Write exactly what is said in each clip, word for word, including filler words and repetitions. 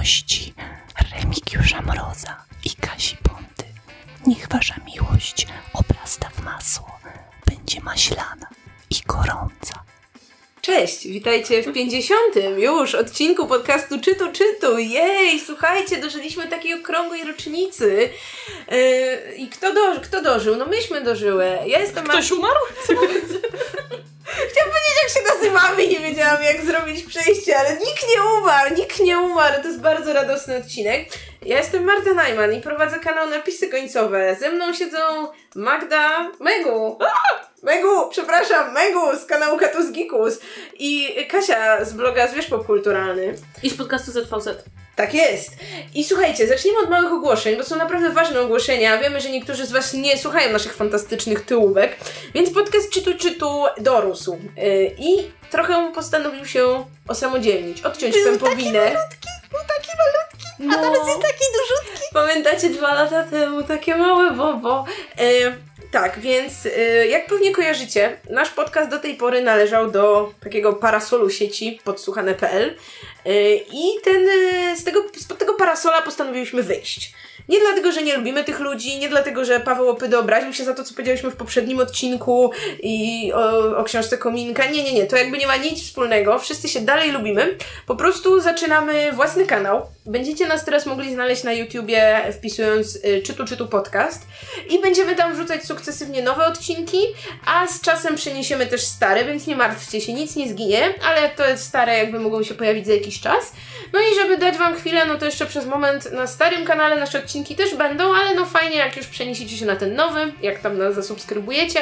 gości Remigiusza Mroza i Kasi Ponty. Niech wasza miłość obrasta w masło, będzie maślana i gorąca. Cześć, witajcie w pięćdziesiątym już odcinku podcastu Czytu Czytu. Jej, słuchajcie, dożyliśmy takiej okrągłej rocznicy. Yy, I kto, do, kto dożył? No myśmy dożyły. Ja jestem Ktoś Mar- umarł? Chciałam powiedzieć, jak się nazywamy, nie wiedziałam, jak zrobić przejście, ale nikt nie umarł, nikt nie umarł. To jest bardzo radosny odcinek. Ja jestem Marta Najman i prowadzę kanał Napisy Końcowe. Ze mną siedzą Magda Megu. Megu, przepraszam, Megu z kanału Katus Gikus i Kasia z bloga Zwierz Popkulturalny. I z podcastu Z V Z. Tak jest. I słuchajcie, zacznijmy od małych ogłoszeń, bo są naprawdę ważne ogłoszenia. Wiemy, że niektórzy z was nie słuchają naszych fantastycznych tyłówek, więc podcast Czytu Czytu dorósł. Yy, I trochę postanowił się osamodzielnić, odciąć Był pępowinę. Taki malutki, był taki malutki, no. A teraz jest taki dużutki. Pamiętacie dwa lata temu, takie małe bobo. Yy, Tak, więc y, jak pewnie kojarzycie, nasz podcast do tej pory należał do takiego parasolu sieci podsłuchane kropka pe el y, i ten, y, z tego, spod tego parasola postanowiliśmy wyjść. Nie dlatego, że nie lubimy tych ludzi, nie dlatego, że Paweł Opydo obraził się za to, co powiedzieliśmy w poprzednim odcinku i o, o książce Kominka. Nie, nie, nie, to jakby nie ma nic wspólnego, wszyscy się dalej lubimy. Po prostu zaczynamy własny kanał. Będziecie nas teraz mogli znaleźć na YouTubie, wpisując y, Czytu Czytu Podcast i będziemy tam wrzucać sukcesywnie nowe odcinki, a z czasem przeniesiemy też stare, więc nie martwcie się, nic nie zginie, ale te stare jakby mogą się pojawić za jakiś czas. No i żeby dać wam chwilę, no to jeszcze przez moment na starym kanale nasze odcinki też będą, ale no fajnie, jak już przeniesiecie się na ten nowy, jak tam nas zasubskrybujecie.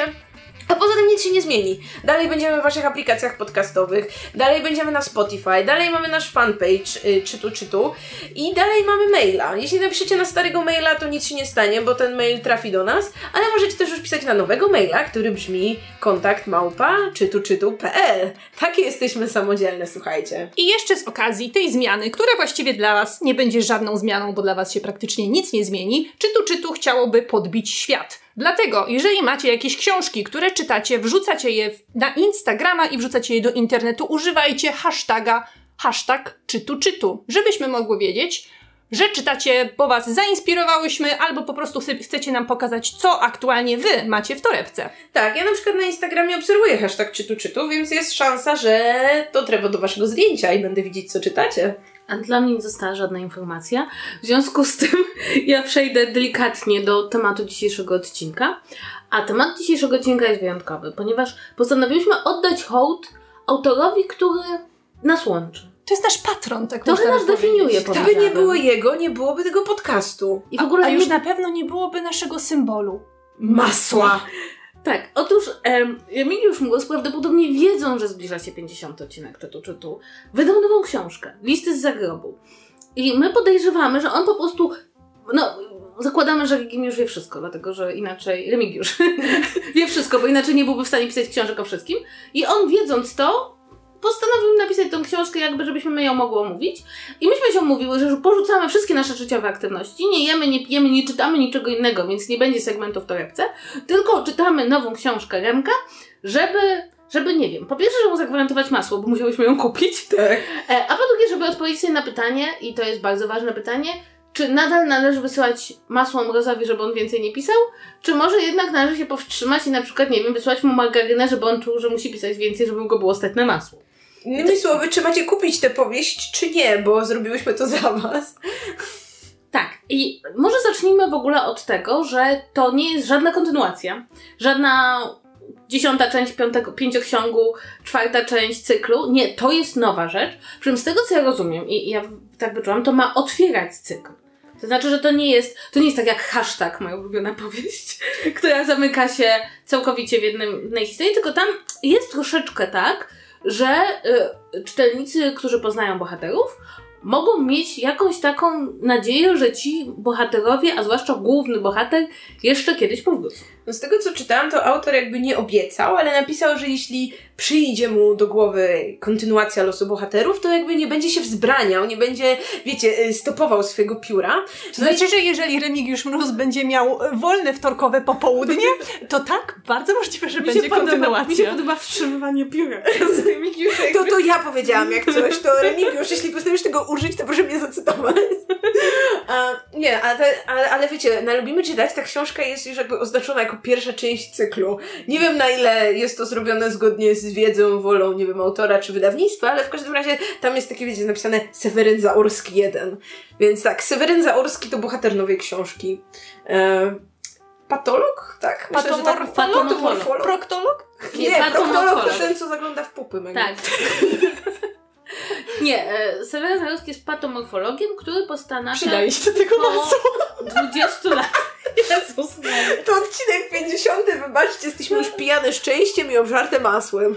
A poza tym nic się nie zmieni. Dalej będziemy w waszych aplikacjach podcastowych, dalej będziemy na Spotify, dalej mamy nasz fanpage y, Czytu Czytu i dalej mamy maila. Jeśli napiszecie na starego maila, to nic się nie stanie, bo ten mail trafi do nas, ale możecie też już pisać na nowego maila, który brzmi kontakt małpa czytu czytu kropka pe el. Takie jesteśmy samodzielne, słuchajcie. I jeszcze z okazji tej zmiany, która właściwie dla was nie będzie żadną zmianą, bo dla was się praktycznie nic nie zmieni, Czytu Czytu chciałoby podbić świat. Dlatego, jeżeli macie jakieś książki, które czytacie, wrzucacie je na Instagrama i wrzucacie je do internetu, używajcie hashtaga, hashtag czytu czytu, żebyśmy mogły wiedzieć, że czytacie, bo was zainspirowałyśmy, albo po prostu chcecie nam pokazać, co aktualnie wy macie w torebce. Tak, ja na przykład na Instagramie obserwuję hashtag czytu czytu, więc jest szansa, że dotrę do waszego zdjęcia i będę widzieć, co czytacie. A dla mnie nie została żadna informacja. W związku z tym ja przejdę delikatnie do tematu dzisiejszego odcinka. A temat dzisiejszego odcinka jest wyjątkowy, ponieważ postanowiliśmy oddać hołd autorowi, który nas łączy. To jest nasz patron, tak to można nas definiuje. Gdyby nie było jego, nie byłoby tego podcastu. I w ogóle a, a już nie... na pewno nie byłoby naszego symbolu. Masła! Tak, otóż em, Remigiusz Mróz prawdopodobnie wiedzą, że zbliża się pięćdziesiąty odcinek Czytu Czytu, wydał nową książkę, Listy z zagrobu. I my podejrzewamy, że on po prostu, no zakładamy, że Legimi już wie wszystko, dlatego że inaczej, Remigiusz wie wszystko, bo inaczej nie byłby w stanie pisać książek o wszystkim. I on wiedząc to, postanowił napisać tą książkę, jakby żebyśmy my ją mogły omówić. I myśmy się omówiły, że porzucamy wszystkie nasze życiowe aktywności, nie jemy, nie pijemy, nie czytamy niczego innego, więc nie będzie segmentów w torebce, tylko czytamy nową książkę Remka, żeby, żeby nie wiem, po pierwsze, żeby zagwarantować masło, bo musiałyśmy ją kupić, tak. A po drugie, żeby odpowiedzieć sobie na pytanie, i to jest bardzo ważne pytanie, czy nadal należy wysyłać masło Mrozowi, żeby on więcej nie pisał? Czy może jednak należy się powstrzymać i na przykład, nie wiem, wysłać mu margarynę, żeby on czuł, że musi pisać więcej, żeby go było stać na masło? Innymi słowy, czy macie kupić tę powieść, czy nie, bo zrobiłyśmy to za was. Tak, i może zacznijmy w ogóle od tego, że to nie jest żadna kontynuacja, żadna dziesiąta część piątego, pięcioksiągu, czwarta część cyklu. Nie, to jest nowa rzecz, przy czym z tego, co ja rozumiem i ja tak wyczułam, to ma otwierać cykl. To znaczy, że to nie jest, to nie jest tak jak hashtag, moja ulubiona powieść, która zamyka się całkowicie w jednym, jednej historii, tylko tam jest troszeczkę tak, że y, czytelnicy, którzy poznają bohaterów, mogą mieć jakąś taką nadzieję, że ci bohaterowie, a zwłaszcza główny bohater, jeszcze kiedyś powrócą. No z tego, co czytałam, to autor jakby nie obiecał, ale napisał, że jeśli przyjdzie mu do głowy kontynuacja losu bohaterów, to jakby nie będzie się wzbraniał, nie będzie, wiecie, stopował swojego pióra. To znaczy, że jeżeli Remigiusz Mróz będzie miał wolne wtorkowe popołudnie, to tak, bardzo możliwe, że mi będzie podoba, kontynuacja. Mi się podoba wstrzymywanie pióra z Remigiusza. To to ja powiedziałam, jak coś, to Remigiusz, jeśli postanowisz tego użyć, to proszę mnie zacytować. A, nie, ale, ale, ale wiecie, na Lubimy Czytać, ta książka jest już jakby oznaczona jako pierwsza część cyklu. Nie wiem, na ile jest to zrobione zgodnie z wiedzą, wolą, nie wiem, autora czy wydawnictwa, ale w każdym razie tam jest takie, wiecie, napisane Seweryn Zaorski jeden. Więc tak, Seweryn Zaorski to bohater nowej książki. E, patolog? Tak? Myślę, że tak. Patomorfolog? Proktolog? Nie, nie proktolog to ten, co zagląda w pupy. Mego. Tak. Nie, Seweryn Zaorski jest patomorfologiem, który postanawia... Przydaje się do tego lasu. dwudziestu lat. Jezus. To odcinek pięćdziesiąty, wybaczcie, jesteśmy już pijane szczęściem i obżarte masłem.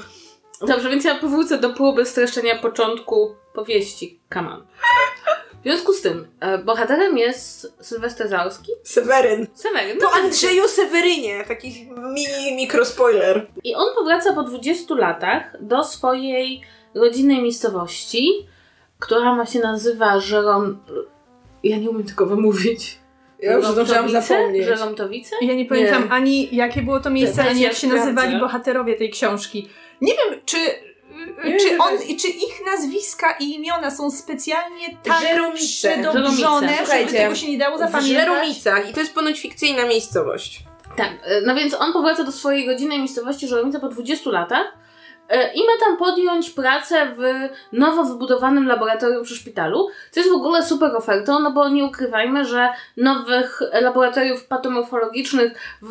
Dobrze, więc ja powrócę do próby streszczenia początku powieści. Come on. W związku z tym, e, bohaterem jest Sylwester Zaorski. Seweryn. Seweryn. No po Andrzeju Sewerynie, taki mini mikrospoiler. I on powraca po dwudziestu latach do swojej rodzinnej miejscowości, która ma się nazywa Żerom... Ja nie umiem tego wymówić. Ja już zdążyłam zapomnieć. Żeromtowice? Ja nie pamiętam nie. ani jakie było to miejsce, ani jak się nazywali bohaterowie tej książki. Nie wiem, czy... Czy, on, czy ich nazwiska i imiona są specjalnie tak przedobrzone, żeby tego się nie dało zapamiętać? W Żeromicach. I to jest ponoć fikcyjna miejscowość. Tak. No więc on powraca do swojej rodzinnej miejscowości Żeromice po dwudziestu latach i ma tam podjąć pracę w nowo wybudowanym laboratorium przy szpitalu, co jest w ogóle super ofertą, no bo nie ukrywajmy, że nowych laboratoriów patomorfologicznych w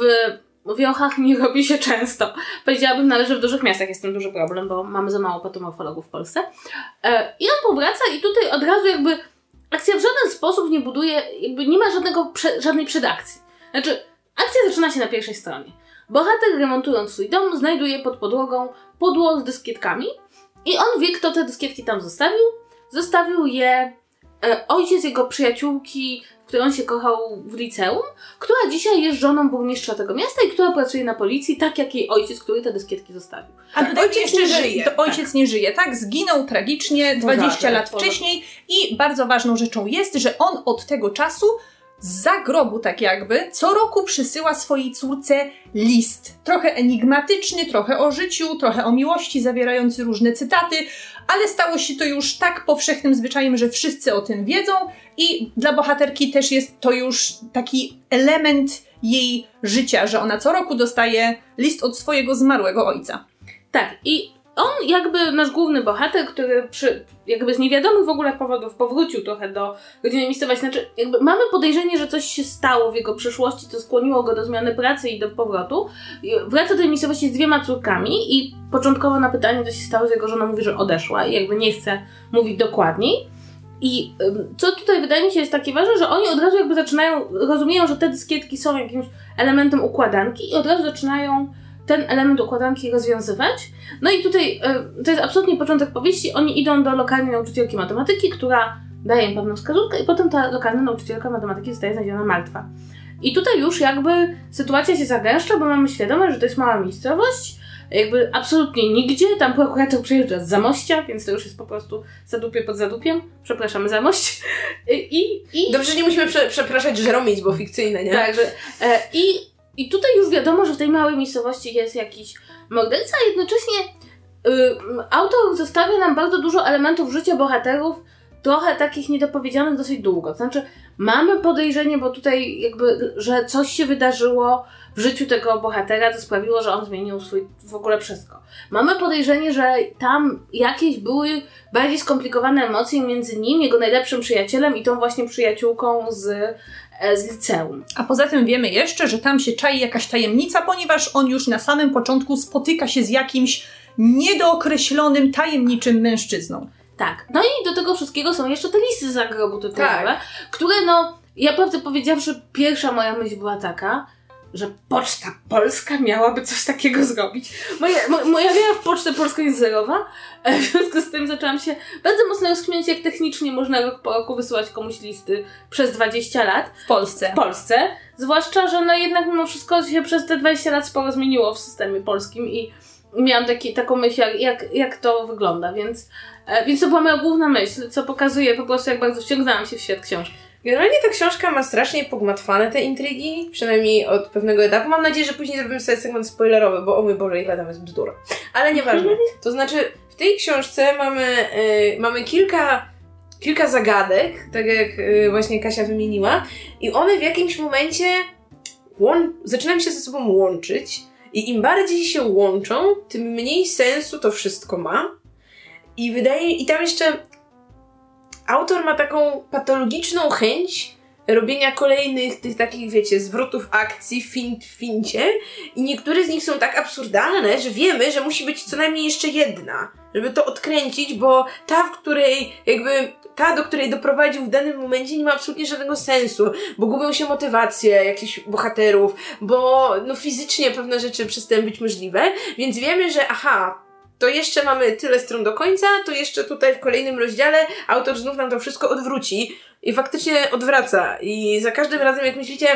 w wiochach nie robi się często. Powiedziałabym, należy w dużych miastach jest ten duży problem, bo mamy za mało patomorfologów w Polsce. E, I on powraca i tutaj od razu jakby akcja w żaden sposób nie buduje, jakby nie ma żadnego prze, żadnej przedakcji. Znaczy, akcja zaczyna się na pierwszej stronie. Bohater, remontując swój dom, znajduje pod podłogą pudło z dyskietkami i on wie, kto te dyskietki tam zostawił. Zostawił je e, ojciec jego przyjaciółki, którą on się kochał w liceum, która dzisiaj jest żoną burmistrza tego miasta i która pracuje na policji, tak jak jej ojciec, który te dyskietki zostawił. A tak, ojciec jeszcze żyje. To ojciec tak. nie żyje, tak? Zginął tragicznie dwadzieścia lat wcześniej i bardzo ważną rzeczą jest, że on od tego czasu z zagrobu tak jakby co roku przysyła swojej córce list. Trochę enigmatyczny, trochę o życiu, trochę o miłości, zawierający różne cytaty, ale stało się to już tak powszechnym zwyczajem, że wszyscy o tym wiedzą i dla bohaterki też jest to już taki element jej życia, że ona co roku dostaje list od swojego zmarłego ojca. Tak, i on jakby, nasz główny bohater, który przy, jakby z niewiadomych w ogóle powodów powrócił trochę do rodziny miejscowej, znaczy jakby mamy podejrzenie, że coś się stało w jego przeszłości, co skłoniło go do zmiany pracy i do powrotu. Wraca do tej miejscowości z dwiema córkami i początkowo na pytanie, co się stało z jego żoną, mówi, że odeszła i jakby nie chce mówić dokładniej. I co tutaj wydaje mi się jest takie ważne, że oni od razu jakby zaczynają, rozumieją, że te dyskietki są jakimś elementem układanki i od razu zaczynają ten element układanki rozwiązywać. No i tutaj y, to jest absolutnie początek powieści. Oni idą do lokalnej nauczycielki matematyki, która daje im pewną wskazówkę i potem ta lokalna nauczycielka matematyki zostaje znaleziona martwa. I tutaj już jakby sytuacja się zagęszcza, bo mamy świadomość, że to jest mała miejscowość, jakby absolutnie nigdzie, tam prokurator przyjeżdża z Zamościa, więc to już jest po prostu zadupie pod zadupiem. Przepraszamy, Zamość. I, i... Dobrze, że nie musimy prze- przepraszać Żeromic, bo fikcyjne, nie? Także e, i I tutaj już wiadomo, że w tej małej miejscowości jest jakiś morderca, a jednocześnie yy, autor zostawia nam bardzo dużo elementów życia bohaterów, trochę takich niedopowiedzianych dosyć długo. To znaczy, mamy podejrzenie, bo tutaj jakby, że coś się wydarzyło w życiu tego bohatera, co sprawiło, że on zmienił swój w ogóle wszystko. Mamy podejrzenie, że tam jakieś były bardziej skomplikowane emocje między nim, jego najlepszym przyjacielem i tą właśnie przyjaciółką z... z liceum. A poza tym wiemy jeszcze, że tam się czai jakaś tajemnica, ponieważ on już na samym początku spotyka się z jakimś niedookreślonym, tajemniczym mężczyzną. Tak. No i do tego wszystkiego są jeszcze te listy z zagrobu tytułowe, tak. które no, ja prawdę powiedziawszy, pierwsza moja myśl była taka, że Poczta Polska miałaby coś takiego zrobić. Moja, mo, moja wiara w Pocztę Polską jest zerowa, w związku z tym zaczęłam się bardzo mocno rozkminiać, jak technicznie można rok po roku wysyłać komuś listy przez dwadzieścia lat. W Polsce. W Polsce. Zwłaszcza, że no jednak mimo wszystko się przez te dwadzieścia lat sporo zmieniło w systemie polskim i miałam taki, taką myśl, jak, jak, jak to wygląda, więc, e, więc to była moja główna myśl, co pokazuje po prostu, jak bardzo wciągnęłam się w świat książki. Generalnie ta książka ma strasznie pogmatwane te intrygi, przynajmniej od pewnego etapu. Mam nadzieję, że później zrobimy sobie segment spoilerowy, bo o mój Boże, ile tam jest bzdura. Ale nieważne. To znaczy, w tej książce mamy, yy, mamy kilka, kilka zagadek, tak jak yy, właśnie Kasia wymieniła, i one w jakimś momencie łą- zaczynają się ze sobą łączyć i im bardziej się łączą, tym mniej sensu to wszystko ma. I wydaje, i tam jeszcze... Autor ma taką patologiczną chęć robienia kolejnych tych takich, wiecie, zwrotów akcji, fint w fincie, i niektóre z nich są tak absurdalne, że wiemy, że musi być co najmniej jeszcze jedna, żeby to odkręcić, bo ta, w której jakby, ta, do której doprowadził w danym momencie, nie ma absolutnie żadnego sensu, bo gubią się motywacje jakichś bohaterów, bo no fizycznie pewne rzeczy przestają być możliwe, więc wiemy, że aha, to jeszcze mamy tyle stron do końca, to jeszcze tutaj w kolejnym rozdziale autor znów nam to wszystko odwróci i faktycznie odwraca. I za każdym razem, jak myślicie,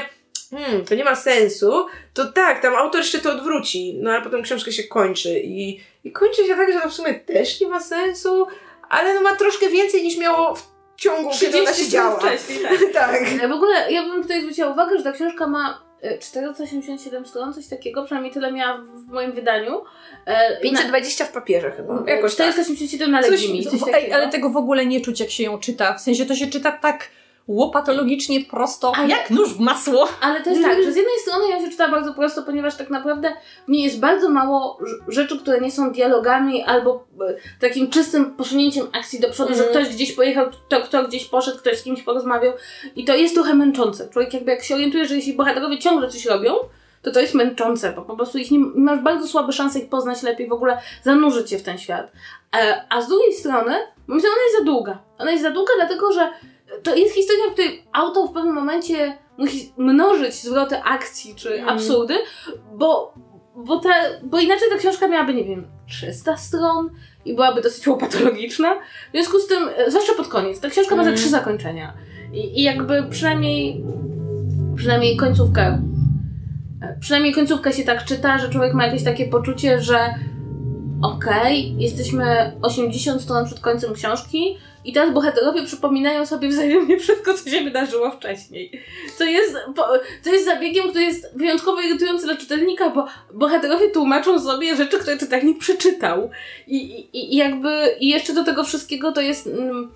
hmm, to nie ma sensu, to tak, tam autor jeszcze to odwróci, no ale potem książka się kończy i, i kończy się tak, że to w sumie też nie ma sensu, ale no ma troszkę więcej niż miało w ciągu, kiedy ona się działa. Wcześniej, tak. tak. W ogóle ja bym tutaj zwróciła uwagę, że ta książka ma czterysta osiemdziesiąt siedem stron, coś takiego, przynajmniej tyle miała w moim wydaniu. E, pięćset dwadzieścia na... w papierze chyba. Jakoś czterysta osiemdziesiąt siedem tak. Na Legimi. Coś, coś ej, ale tego w ogóle nie czuć, jak się ją czyta. W sensie to się czyta tak łopatologicznie, prosto, ale, jak nóż w masło. Ale to jest tak, że z jednej strony ją się czyta bardzo prosto, ponieważ tak naprawdę w niej jest bardzo mało rzeczy, które nie są dialogami albo takim czystym posunięciem akcji do przodu, mm. że ktoś gdzieś pojechał, to kto gdzieś poszedł, ktoś z kimś porozmawiał, i to jest trochę męczące. Człowiek jakby jak się orientuje, że jeśli bohaterowie ciągle coś robią, to to jest męczące, bo po prostu ich nie, masz bardzo słabe szanse ich poznać lepiej, w ogóle zanurzyć się w ten świat. A z drugiej strony, moim zdaniem, ona jest za długa. Ona jest za długa dlatego, że to jest historia, w której autor w pewnym momencie musi mnożyć zwroty akcji czy mm. absurdy, bo, bo, ta, bo inaczej ta książka miałaby, nie wiem, trzysta stron i byłaby dosyć łopatologiczna. W związku z tym, zwłaszcza pod koniec, ta książka mm. ma za trzy zakończenia. I, i jakby przynajmniej, przynajmniej końcówka, przynajmniej końcówka się tak czyta, że człowiek ma jakieś takie poczucie, że okej, okay, jesteśmy osiemdziesiąt stron przed końcem książki i teraz bohaterowie przypominają sobie wzajemnie wszystko, co się wydarzyło wcześniej. Co jest, co jest zabiegiem, który jest wyjątkowo irytujący dla czytelnika, bo bohaterowie tłumaczą sobie rzeczy, które czytelnik przeczytał. I, i, i jakby i jeszcze do tego wszystkiego to jest... Mm,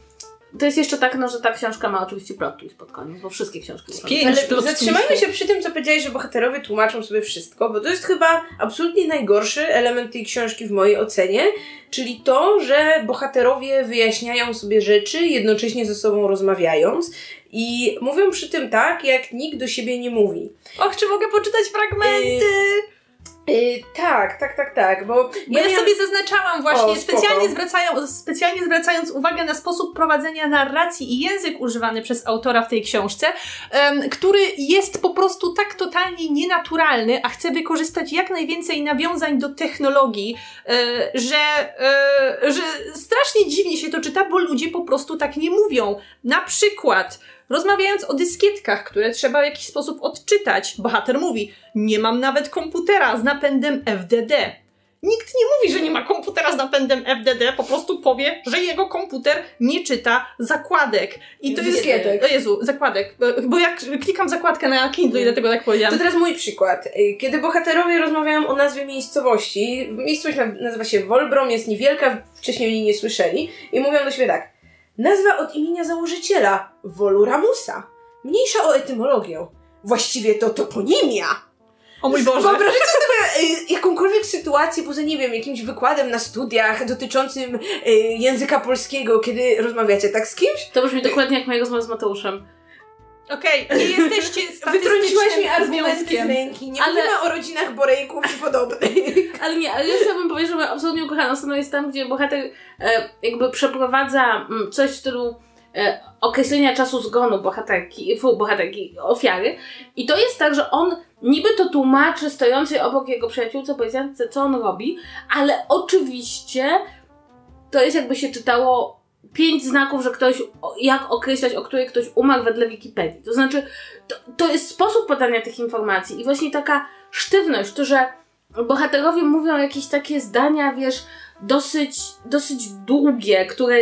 to jest jeszcze tak, no, że ta książka ma oczywiście plot twist pod koniec, bo wszystkie książki są. Ale zatrzymajmy się przy tym, co powiedziałeś, że bohaterowie tłumaczą sobie wszystko, bo to jest chyba absolutnie najgorszy element tej książki w mojej ocenie, czyli to, że bohaterowie wyjaśniają sobie rzeczy, jednocześnie ze sobą rozmawiając i mówią przy tym tak, jak nikt do siebie nie mówi. Och, czy mogę poczytać fragmenty? Yy... Yy, tak, tak, tak, tak, bo... bo ja miałam... sobie zaznaczałam właśnie, o, specjalnie, zwracając, specjalnie zwracając uwagę na sposób prowadzenia narracji i język używany przez autora w tej książce, um, który jest po prostu tak totalnie nienaturalny, a chce wykorzystać jak najwięcej nawiązań do technologii, yy, że, yy, że strasznie dziwnie się to czyta, bo ludzie po prostu tak nie mówią. Na przykład... Rozmawiając o dyskietkach, które trzeba w jakiś sposób odczytać, bohater mówi: nie mam nawet komputera z napędem F D D. Nikt nie mówi, że nie ma komputera z napędem F D D, po prostu powie, że jego komputer nie czyta zakładek. I to jest... O Jezu, zakładek. Bo jak klikam zakładkę na Kindle i dlatego tak powiedziałam. To teraz mój przykład. Kiedy bohaterowie rozmawiają o nazwie miejscowości, miejscowość nazywa się Wolbrom, jest niewielka, wcześniej o niej nie słyszeli, i mówią do siebie tak: nazwa od imienia założyciela, Woluramusa. Mniejsza o etymologię. Właściwie to toponimia. O mój Boże. Wyobrażacie sobie jakąkolwiek sytuację, poza, nie wiem, jakimś wykładem na studiach dotyczącym y, języka polskiego, kiedy rozmawiacie tak z kimś? To brzmi dokładnie jak moja rozmowa z Mateuszem. Okej, okay, nie jesteście statystycznym Wytrąciłaś mi argumenty z ręki. Nie ale... mówimy o rodzinach Borejków i podobnych. Ale nie, ale ja chciałabym powiedzieć, że moją absolutnie ukochaną sceną jest tam, gdzie bohater e, jakby przeprowadza coś w stylu e, określenia czasu zgonu bohaterki, fu, bohaterki, ofiary. I to jest tak, że on niby to tłumaczy stojącej obok jego przyjaciółce, policjantce, co on robi, ale oczywiście to jest jakby się czytało pięć znaków, że ktoś, jak określać, o której ktoś umarł wedle Wikipedii. To znaczy, to, to jest sposób podania tych informacji i właśnie taka sztywność, to, że bohaterowie mówią jakieś takie zdania, wiesz, dosyć, dosyć długie, które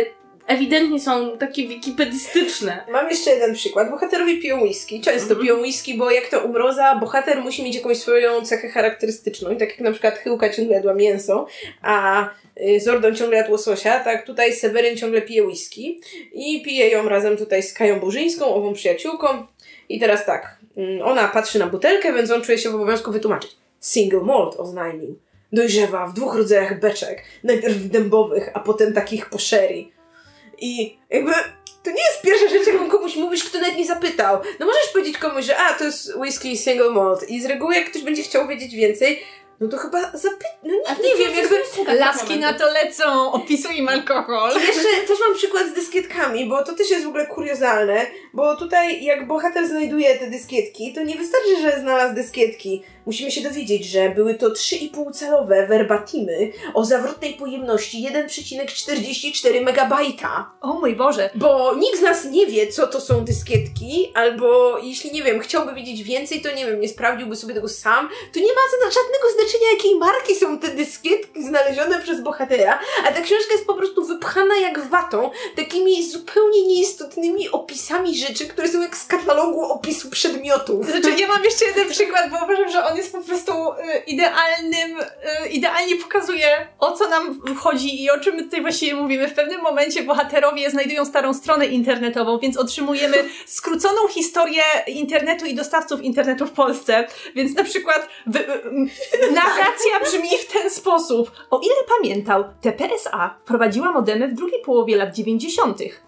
ewidentnie są takie wikipedystyczne. Mam jeszcze jeden przykład. Bohaterowie piją whisky. Często mm-hmm. piją whisky, bo jak to u Mroza, bohater musi mieć jakąś swoją cechę charakterystyczną. I tak jak na przykład Chyłka ciągle jadła mięso, a Zordon ciągle jadł łososia, tak tutaj Seweryn ciągle pije whisky. I pije ją razem tutaj z Kają Burzyńską, ową przyjaciółką. I teraz tak, ona patrzy na butelkę, więc on czuje się w obowiązku wytłumaczyć. Single malt oznajmił. Dojrzewa w dwóch rodzajach beczek. Najpierw dębowych, a potem takich po sherry. I jakby to nie jest pierwsza rzecz, jaką komuś mówisz, kto nawet nie zapytał. No możesz powiedzieć komuś, że a, to jest whisky single malt. I z reguły jak ktoś będzie chciał wiedzieć więcej, no to chyba zapytał. No nie, a nie wiem, jakby laski na to lecą, opisuj im alkohol. I jeszcze też mam przykład z dyskietkami, bo to też jest w ogóle kuriozalne, bo tutaj jak bohater znajduje te dyskietki, to nie wystarczy, że znalazł dyskietki. Musimy się dowiedzieć, że były to trzy i pół calowe werbatimy o zawrotnej pojemności jeden przecinek czterdzieści cztery megabajta. O mój Boże! Bo nikt z nas nie wie, co to są dyskietki, albo jeśli, nie wiem, chciałby wiedzieć więcej, to nie wiem, nie sprawdziłby sobie tego sam. To nie ma żadnego znaczenia, jakiej marki są te dyskietki znalezione przez bohatera, a ta książka jest po prostu wypchana jak watą takimi zupełnie nieistotnymi opisami rzeczy, które są jak z katalogu opisu przedmiotów. Znaczy, ja mam jeszcze jeden przykład, bo uważam, że on jest po prostu y, idealnym, y, idealnie pokazuje, o co nam chodzi i o czym my tutaj właściwie mówimy. W pewnym momencie bohaterowie znajdują starą stronę internetową, więc otrzymujemy skróconą historię internetu i dostawców internetu w Polsce. Więc na przykład wy, y, narracja brzmi w ten sposób. O ile pamiętał, T P S A wprowadziła modemy w drugiej połowie lat dziewięćdziesiątych.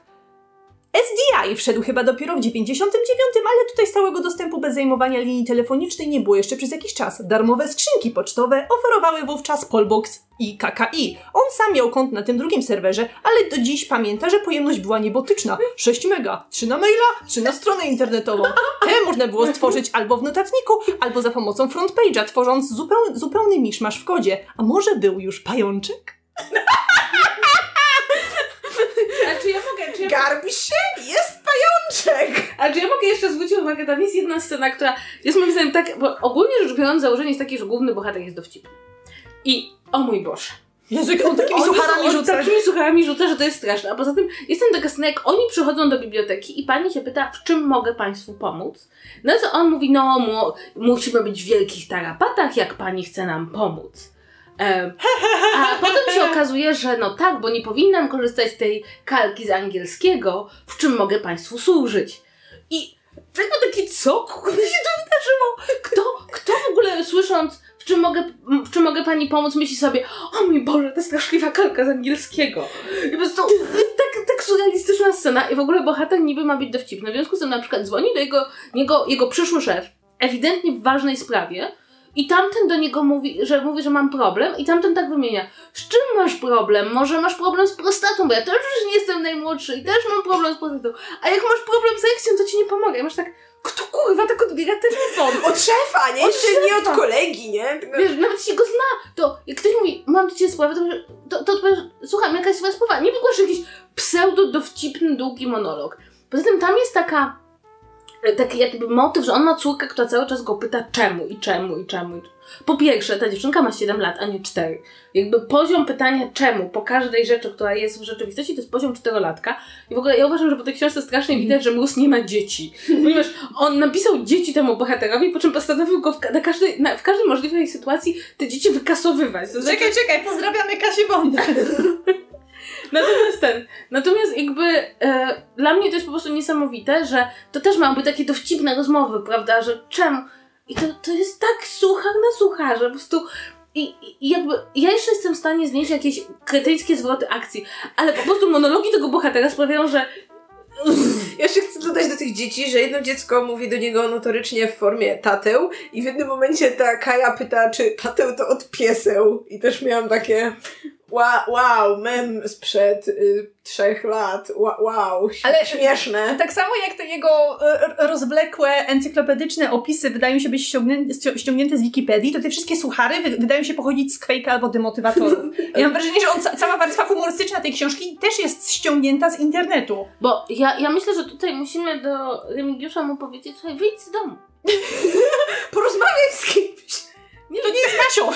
S D I wszedł chyba dopiero w dziewięćdziesiątym dziewiątym, ale tutaj stałego dostępu bez zajmowania linii telefonicznej nie było jeszcze przez jakiś czas. Darmowe skrzynki pocztowe oferowały wówczas Polbox i K K I. On sam miał kont na tym drugim serwerze, ale do dziś pamięta, że pojemność była niebotyczna. sześć mega, trzy na maila, trzy na stronę internetową. Te można było stworzyć albo w notatniku, albo za pomocą frontpage'a, tworząc zupeł- zupełny miszmasz w kodzie. A może był już pajączek? A czy ja mogę... Czy ja Garbi mogę... się, jest pajączek! A czy ja mogę jeszcze zwrócić uwagę, tam jest jedna scena, która jest moim zdaniem tak... Bo ogólnie rzecz biorąc, założenie jest takie, że główny bohater jest dowcipny. I o mój Boże... Jezu, on takimi sucharami rzuca. takimi sucharami rzuca, że to jest straszne. A poza tym jest tam taka scena, jak oni przychodzą do biblioteki i pani się pyta, w czym mogę państwu pomóc? No co on mówi, no mu, musimy być w wielkich tarapatach, jak pani chce nam pomóc. A potem się okazuje, że no tak, bo nie powinnam korzystać z tej kalki z angielskiego, w czym mogę państwu służyć. I tylko taki co? Kurde, się to wydarzyło? Kto, kto w ogóle słysząc, w czym mogę, w czym mogę pani pomóc, myśli sobie, o mój Boże, ta straszliwa kalka z angielskiego. I po prostu tak, tak surrealistyczna scena i w ogóle bohater niby ma być dowcipny. W związku z tym na przykład dzwoni do jego, jego, jego przyszły szef, ewidentnie w ważnej sprawie, i tamten do niego mówi, że mówi, że mam problem i tamten tak wymienia. Z czym masz problem? Może masz problem z prostatą, bo ja też już nie jestem najmłodszy i też mam problem z prostatą. A jak masz problem z erekcją, to ci nie pomogę. I masz tak, kto kurwa tak odbiera telefon? Od szefa, nie? Od Jeszcze szefa. Nie od kolegi, nie? Tylko... Wiesz, nawet się go zna. To jak ktoś mówi, mam do ciebie sprawę, to, to odpowiesz, słucham, jakaś swoja sprawa. Nie wygłasz jakiś pseudo-dowcipny, długi monolog. Poza tym tam jest taka... Taki jakby motyw, że on ma córkę, która cały czas go pyta czemu i czemu i czemu. I czemu. Po pierwsze, ta dziewczynka ma siedem lat, a nie cztery. Jakby poziom pytania czemu po każdej rzeczy, która jest w rzeczywistości, to jest poziom czterolatka. I w ogóle ja uważam, że po tej książce strasznie widać, że Mróz nie ma dzieci. Ponieważ on napisał dzieci temu bohaterowi, po czym postanowił go w, ka- na każdej, na, w każdej możliwej sytuacji te dzieci wykasowywać. To znaczy... Czekaj, czekaj, pozdrawiamy Kasię Bondę. Natomiast ten, natomiast jakby e, dla mnie to jest po prostu niesamowite, że to też mają być takie dowcipne rozmowy, prawda, że czemu? I to, to jest tak suchar na sucharze, po prostu i, i jakby ja jeszcze jestem w stanie znieść jakieś kretyńskie zwroty akcji, ale po prostu monologi tego bohatera sprawiają, że ja jeszcze chcę dodać do tych dzieci, że jedno dziecko mówi do niego notorycznie w formie tateł i w jednym momencie ta Kaja pyta, czy tateł to od pieseł i też miałam takie... Wow, wow, mem sprzed y, trzech lat, wow, wow, ale śmieszne. Tak samo jak te jego y, rozwlekłe, encyklopedyczne opisy wydają się być ściągnię- ściągnięte z Wikipedii, to te wszystkie suchary wy- wydają się pochodzić z Quake'a albo demotywatorów. Ja mam wrażenie, że on, ca- cała warstwa humorystyczna tej książki też jest ściągnięta z internetu. Bo ja, ja myślę, że tutaj musimy do Remigiusza mu powiedzieć, słuchaj, wyjdź z domu. Porozmawiaj z kimś. Nie, to nie jest Kasią.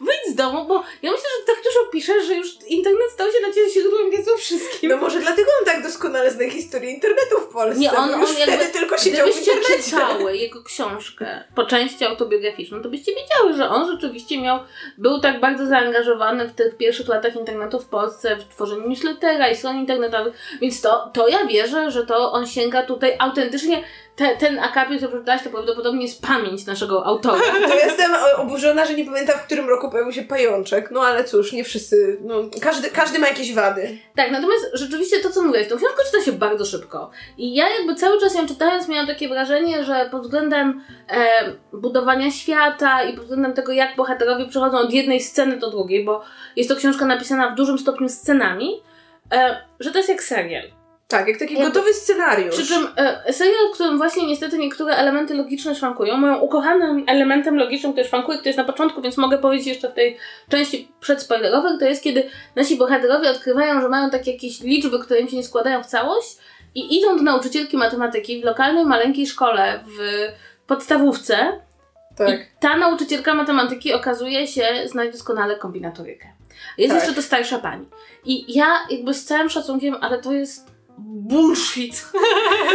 Wyjdź z domu, bo ja myślę, że tak dużo piszesz, że już internet stał się dla ciebie źródłem wiedzy o wszystkim. No może dlatego on tak doskonale zna historię internetu w Polsce. Nie, on, on już wtedy tylko siedział w internecie. Gdybyście czytały jego książkę, po części autobiograficzną, to byście wiedziały, że on rzeczywiście miał, był tak bardzo zaangażowany w tych pierwszych latach internetu w Polsce, w tworzeniu newslettera i stron internetowych, więc to, to ja wierzę, że to on sięga tutaj autentycznie. Te, ten akapit, co przeczytałaś, to prawdopodobnie jest pamięć naszego autora. To jestem oburzona, że nie pamiętam, w którym roku pojawił się pajączek. No ale cóż, nie wszyscy... No, każdy, każdy ma jakieś wady. Tak, natomiast rzeczywiście to, co mówiłaś, tą książkę czyta się bardzo szybko. I ja jakby cały czas ją czytając miałam takie wrażenie, że pod względem e, budowania świata i pod względem tego, jak bohaterowie przechodzą od jednej sceny do drugiej, bo jest to książka napisana w dużym stopniu scenami, e, że to jest jak serial. Tak, jak taki gotowy jak, scenariusz. Przy czym e, serial, w którym właśnie niestety niektóre elementy logiczne szwankują. Moją ukochanym elementem logicznym, który szwankuje, który jest na początku, więc mogę powiedzieć jeszcze w tej części przedspoilerowej, to jest kiedy nasi bohaterowie odkrywają, że mają takie jakieś liczby, które im się nie składają w całość i idą do nauczycielki matematyki w lokalnej, maleńkiej szkole w podstawówce. Tak. I ta nauczycielka matematyki okazuje się znać doskonale kombinatorykę. Jest tak. Jeszcze to starsza pani. I ja jakby z całym szacunkiem, ale to jest bullshit.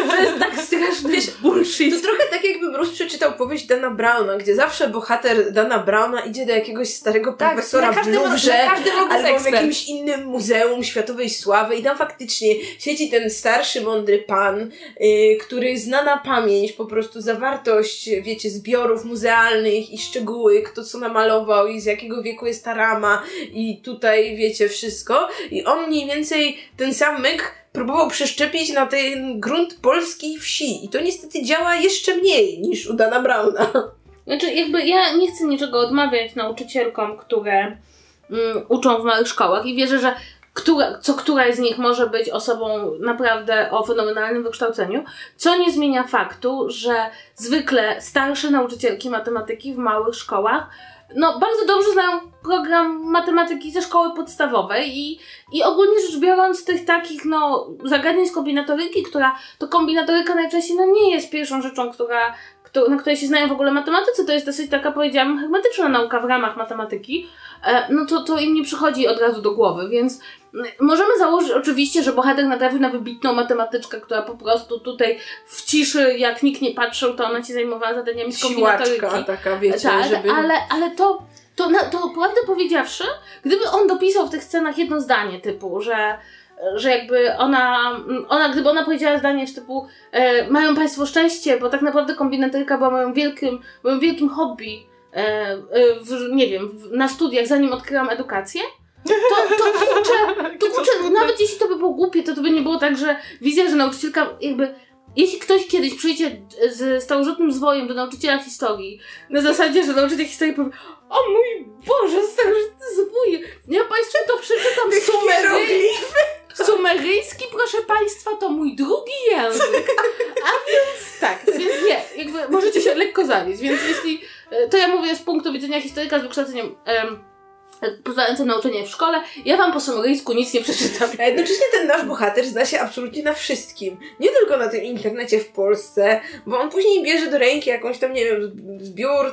To jest tak straszny Wiesz, bullshit. To trochę tak jakby Mróz przeczytał powieść Dana Browna, gdzie zawsze bohater Dana Browna idzie do jakiegoś starego tak, profesora w Luvrze albo w jakimś innym muzeum światowej sławy i tam faktycznie siedzi ten starszy, mądry pan, yy, który zna na pamięć po prostu zawartość, wiecie, zbiorów muzealnych i szczegóły, kto co namalował i z jakiego wieku jest ta rama i tutaj, wiecie, wszystko. I on mniej więcej ten sam myk próbował przeszczepić na ten grunt polskiej wsi. I to niestety działa jeszcze mniej niż u Dana Browna. Znaczy jakby ja nie chcę niczego odmawiać nauczycielkom, które mm, uczą w małych szkołach i wierzę, że która, co któraś z nich może być osobą naprawdę o fenomenalnym wykształceniu, co nie zmienia faktu, że zwykle starsze nauczycielki matematyki w małych szkołach no bardzo dobrze znają program matematyki ze szkoły podstawowej i, i ogólnie rzecz biorąc tych takich no zagadnień z kombinatoryki, która to kombinatoryka najczęściej no nie jest pierwszą rzeczą, która, kto, na której się znają w ogóle matematycy, to jest dosyć taka powiedziałabym hermetyczna nauka w ramach matematyki, e, no to, to im nie przychodzi od razu do głowy, więc możemy założyć oczywiście, że bohater natrafił na wybitną matematyczkę, która po prostu tutaj w ciszy, jak nikt nie patrzył, to ona się zajmowała zadaniami z kombinatoryki. Siłaczka taka, wiecie, tak, żeby... ale, ale to, to, to, to prawdę powiedziawszy, gdyby on dopisał w tych scenach jedno zdanie typu, że, że jakby ona, ona, gdyby ona powiedziała zdanie z typu e, mają Państwo szczęście, bo tak naprawdę kombinatoryka była moim wielkim, moim wielkim hobby, e, e, w, nie wiem, w, na studiach, zanim odkryłam edukację, To, to kurczę, to kurczę, nawet jeśli to by było głupie, to to by nie było tak, że wizja, że nauczycielka jakby... Jeśli ktoś kiedyś przyjdzie z starożytnym zwojem do nauczyciela historii, na zasadzie, że nauczyciel historii powie: o mój Boże, starożytny zwój, ja Państwu to przeczytam sumeryjski, sumeryjski, proszę Państwa, to mój drugi język. A więc tak, więc nie, jakby możecie się lekko zawieść, więc jeśli... To ja mówię z punktu widzenia historyka z wykształceniem... Em, pozwalające nauczenie w szkole, ja wam po sumeryjsku nic nie przeczytam. A jednocześnie ten nasz bohater zna się absolutnie na wszystkim. Nie tylko na tym internecie w Polsce, bo on później bierze do ręki jakąś tam, nie wiem, zbiór,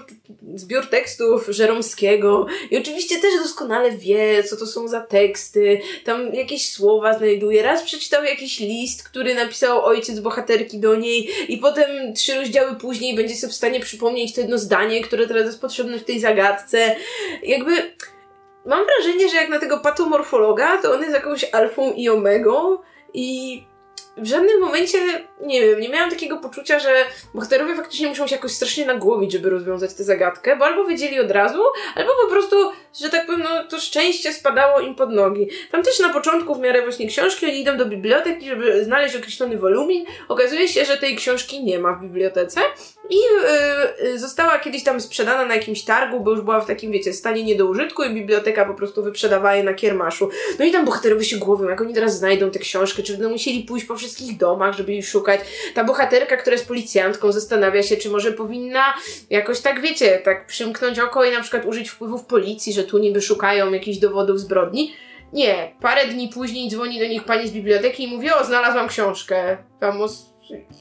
zbiór tekstów Żeromskiego i oczywiście też doskonale wie, co to są za teksty, tam jakieś słowa znajduje. Raz przeczytał jakiś list, który napisał ojciec bohaterki do niej i potem trzy rozdziały później będzie sobie w stanie przypomnieć to jedno zdanie, które teraz jest potrzebne w tej zagadce. Jakby... Mam wrażenie, że jak na tego patomorfologa, to on jest jakąś alfą i omegą i w żadnym momencie, nie wiem, nie miałam takiego poczucia, że bohaterowie faktycznie muszą się jakoś strasznie nagłowić, żeby rozwiązać tę zagadkę, bo albo wiedzieli od razu, albo po prostu, że tak powiem, no, to szczęście spadało im pod nogi. Tam też na początku w miarę właśnie książki, oni idą do biblioteki, żeby znaleźć określony wolumin. Okazuje się, że tej książki nie ma w bibliotece i yy, została kiedyś tam sprzedana na jakimś targu, bo już była w takim, wiecie, stanie nie do użytku i biblioteka po prostu wyprzedawała je na kiermaszu. No i tam bohaterowie się głowią, jak oni teraz znajdą tę książkę, czy będą musieli pójść po wszystkich domach, żeby ich szukać. Ta bohaterka, która jest policjantką, zastanawia się, czy może powinna jakoś tak, wiecie, tak przymknąć oko i na przykład użyć wpływów policji, że tu niby szukają jakichś dowodów zbrodni. Nie, parę dni później dzwoni do nich pani z biblioteki i mówi: o, znalazłam książkę, tam o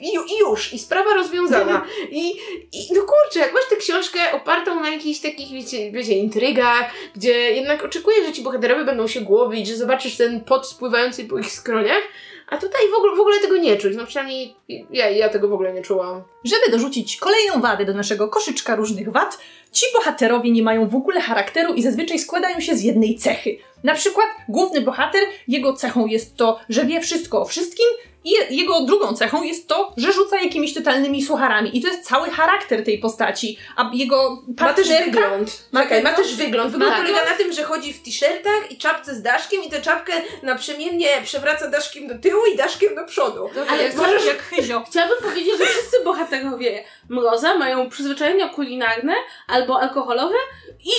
I, I już, i sprawa rozwiązana. I, i no kurczę, jak masz tę książkę opartą na jakichś takich, wiecie, wiecie, intrygach, gdzie jednak oczekujesz, że ci bohaterowie będą się głowić, że zobaczysz ten pot spływający po ich skroniach, a tutaj w ogóle, w ogóle tego nie czuć. No przynajmniej ja, ja tego w ogóle nie czułam. Żeby dorzucić kolejną wadę do naszego koszyczka różnych wad, ci bohaterowie nie mają w ogóle charakteru i zazwyczaj składają się z jednej cechy. Na przykład główny bohater, jego cechą jest to, że wie wszystko o wszystkim, i jego drugą cechą jest to, że rzuca jakimiś totalnymi sucharami. I to jest cały charakter tej postaci. A jego partnerka... Ma też wygląd. Ma, Czekaj, ma też wygląd. Wygląd polega na tym, że chodzi w t-shirtach i czapce z daszkiem i tę czapkę naprzemiennie przewraca daszkiem do tyłu i daszkiem do przodu. Dobrze, ale możesz jak chyzio. Chciałabym powiedzieć, że wszyscy bohaterowie Mroza mają przyzwyczajenia kulinarne albo alkoholowe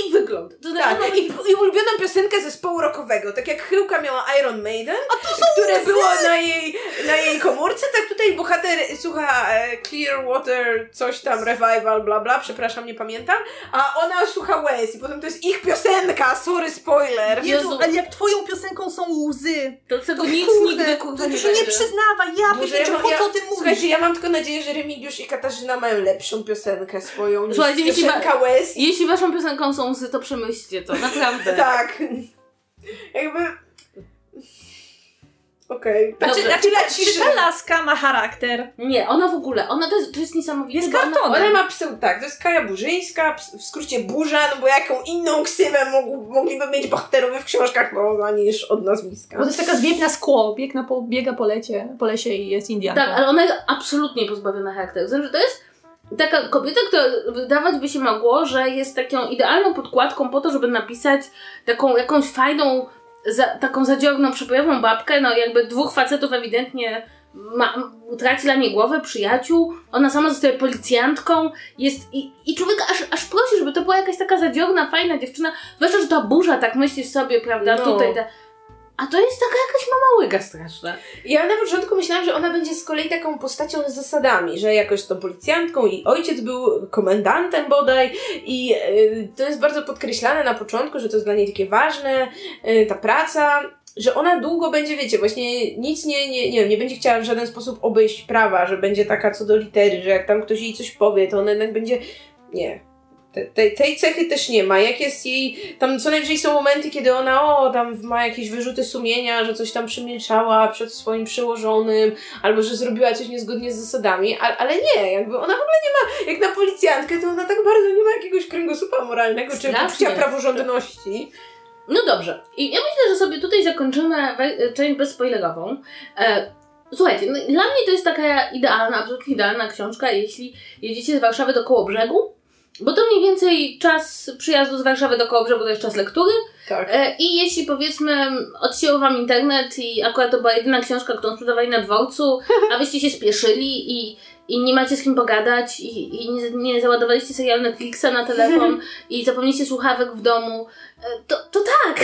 i wygląd. To tak, to i, i ulubioną piosenkę zespołu rockowego. Tak jak Chyłka miała Iron Maiden, a to są które łzy. Było na jej... Na Na jej komórce, tak tutaj bohater słucha e, Clearwater, coś tam, Revival, bla bla, przepraszam, nie pamiętam, a ona słucha West i potem to jest ich piosenka, sorry, spoiler. Jezu, ale jak twoją piosenką są łzy. To tego nic nigdy kurwa nie się nie przyznawa, ja piszę, po co ty mówisz? Słuchajcie, ja mam tylko nadzieję, że Remigiusz i Katarzyna mają lepszą piosenkę swoją niż Słuchajcie, piosenka wa- West. Jeśli waszą piosenką są łzy, to przemyślcie to, naprawdę. Tak. Jakby... Okej. Okay. Znaczy, znaczy, znaczy, czy ta laska ma charakter? Nie, ona w ogóle, ona to jest, to jest niesamowite. Jest kartonem. Ona ma pseudo, tak, to jest Kaja Burzyńska, w skrócie Burza, no bo jaką inną ksywę mógł, mogliby mieć bohaterowie w książkach Mroza niż od nazwiska. Bo to jest taka zbieg na skło, bieg na po, biega po, lecie, po lesie i jest Indianką. Tak, ale ona jest absolutnie pozbawiona charakteru. Znaczy, to jest taka kobieta, która wydawać by się mogło, że jest taką idealną podkładką po to, żeby napisać taką jakąś fajną... Za, taką zadziorną, przepojową babkę, no jakby dwóch facetów ewidentnie ma, traci dla niej głowę, przyjaciół, ona sama zostaje policjantką, jest i, i człowiek aż, aż prosi, żeby to była jakaś taka zadziorna, fajna dziewczyna, zwłaszcza, że ta burza, tak myślisz sobie, prawda, no. Tutaj ta... A to jest taka jakaś mama łyga straszna. Ja na początku myślałam, że ona będzie z kolei taką postacią z zasadami, że jakoś tą policjantką i ojciec był komendantem bodaj i y, to jest bardzo podkreślane na początku, że to jest dla niej takie ważne, y, ta praca, że ona długo będzie, wiecie, właśnie nic nie, nie, nie, nie będzie chciała w żaden sposób obejść prawa, że będzie taka co do litery, że jak tam ktoś jej coś powie, to ona jednak będzie... Nie... Te, te, tej cechy też nie ma. Jak jest jej, tam co najwyżej są momenty, kiedy ona o, tam ma jakieś wyrzuty sumienia, że coś tam przemilczała przed swoim przełożonym, albo że zrobiła coś niezgodnie z zasadami, a, ale nie, jakby ona w ogóle nie ma, jak na policjantkę, to ona tak bardzo nie ma jakiegoś kręgosłupa moralnego, strasznie, czy poczucia praworządności. No dobrze. I ja myślę, że sobie tutaj zakończymy część bezspoilerową. E- Słuchajcie, no, dla mnie to jest taka idealna, absolutnie idealna książka, jeśli jedziecie z Warszawy do Kołobrzegu, bo to mniej więcej czas przyjazdu z Warszawy do Kołobrzegu, to jest czas lektury. Tak. E, I jeśli powiedzmy odcięło wam internet i akurat to była jedyna książka, którą sprzedawali na dworcu, a wyście się spieszyli i, i nie macie z kim pogadać i, i nie, nie załadowaliście serialu Netflixa na telefon i zapomnieliście słuchawek w domu, e, to, to tak!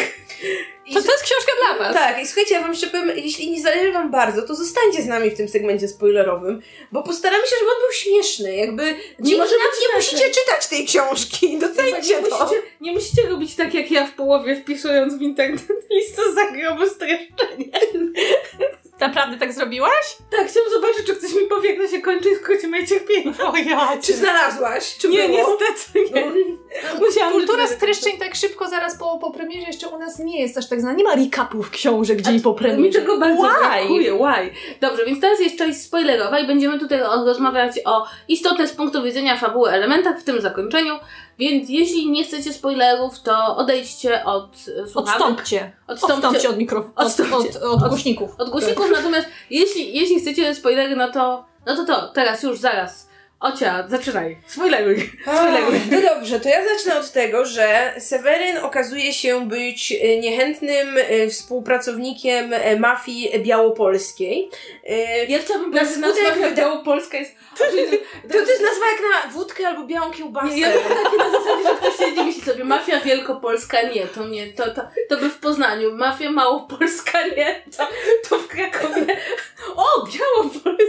I to, to jest książka dla was. Tak, i słuchajcie, ja wam jeszcze powiem, jeśli nie zależy wam bardzo, to zostańcie z nami w tym segmencie spoilerowym, bo postaramy się, żeby on był śmieszny, jakby... Nie, nie, może nie musicie czytać tej książki, docencie to. Musicie, nie musicie robić tak jak ja w połowie, wpisując w internet listę z zagrobu streszczenia. Naprawdę tak zrobiłaś? Tak, chciałam zobaczyć, czy ktoś mi powie, jak to się kończy i skróci moje cierpienie. O ja. Czy znalazłaś? Czy nie, było? Niestety nie. No. Musiałam Kultura streszczeń tak szybko, zaraz po, po premierze jeszcze u nas nie jest aż tak znana. Nie ma recapów książek dzień po premierze. Mi czego bardzo why? brakuje, why? Dobrze, więc teraz jest część spoilerowa i będziemy tutaj rozmawiać o istotnych z punktu widzenia fabuły elementach w tym zakończeniu. Więc jeśli nie chcecie spoilerów, to odejdźcie od słuchawek. Odstąpcie. Odstąpcie, Odstąpcie od mikrofonu. Od, od, od, od głośników. Od, od głośników, tak. Natomiast jeśli, jeśli chcecie spoilery, no to, no to to, teraz już, zaraz. Ocia, zaczynaj. Spoileruj. Spoileruj. No dobrze, to ja zacznę od tego, że Seweryn okazuje się być niechętnym współpracownikiem mafii białopolskiej. Ja chciałabym powiedzieć, że nazwa mafia białopolska jest... To, to, to jest nazwa jak na wódkę albo białą kiełbasę. Ja bym takie na zasadzie, że ktoś siedzi i myśli sobie mafia wielkopolska, nie, to nie, to, to, to by w Poznaniu, mafia małopolska, nie, to, to w Krakowie. O, białopolska.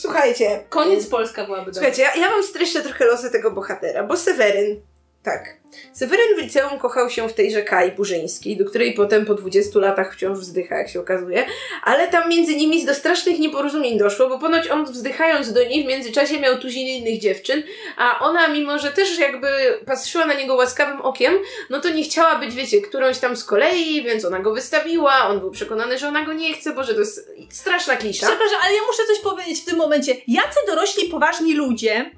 Słuchajcie. Koniec Polska byłaby dobra. Słuchajcie, ja, ja wam streszczę trochę losy tego bohatera, bo Seweryn Tak. Seweryn w liceum kochał się w tejże Kai Burzyńskiej, do której potem po dwudziestu latach wciąż wzdycha, jak się okazuje, ale tam między nimi do strasznych nieporozumień doszło, bo ponoć on wzdychając do niej w międzyczasie miał tuziny innych dziewczyn, a ona mimo, że też jakby patrzyła na niego łaskawym okiem, no to nie chciała być, wiecie, którąś tam z kolei, więc ona go wystawiła, on był przekonany, że ona go nie chce, bo że to jest straszna klisza. Przepraszam, ale ja muszę coś powiedzieć w tym momencie. Jacy dorośli, poważni ludzie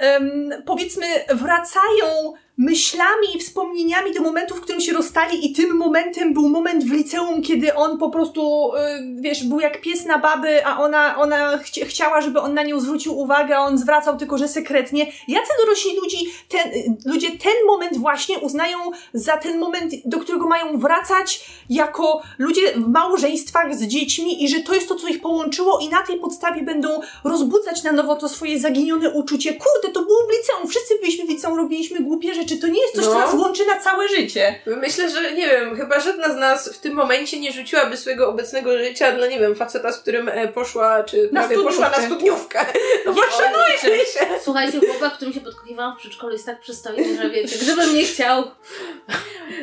Um, powiedzmy wracają myślami i wspomnieniami do momentu, w którym się rozstali, i tym momentem był moment w liceum, kiedy on po prostu yy, wiesz, był jak pies na baby, a ona, ona chci- chciała, żeby on na nią zwrócił uwagę, a on zwracał tylko, że sekretnie. Jacy dorośli ludzi, ten, ludzie ten moment właśnie uznają za ten moment, do którego mają wracać jako ludzie w małżeństwach z dziećmi, i że to jest to, co ich połączyło, i na tej podstawie będą rozbudzać na nowo to swoje zaginione uczucie. Kurde, to było w liceum, wszyscy byliśmy w liceum, robiliśmy głupie rzeczy. Czy to nie jest coś, no, co nas łączy na całe życie? Myślę, że nie wiem, chyba żadna z nas w tym momencie nie rzuciłaby swojego obecnego życia dla, nie wiem, faceta, z którym poszła, czy na prawie poszła na studniówkę. No proszę, no i się. Słuchajcie, chłopak, którym się podkochiwałam w przedszkolu, jest tak przystojny, że wiecie, gdybym nie chciał.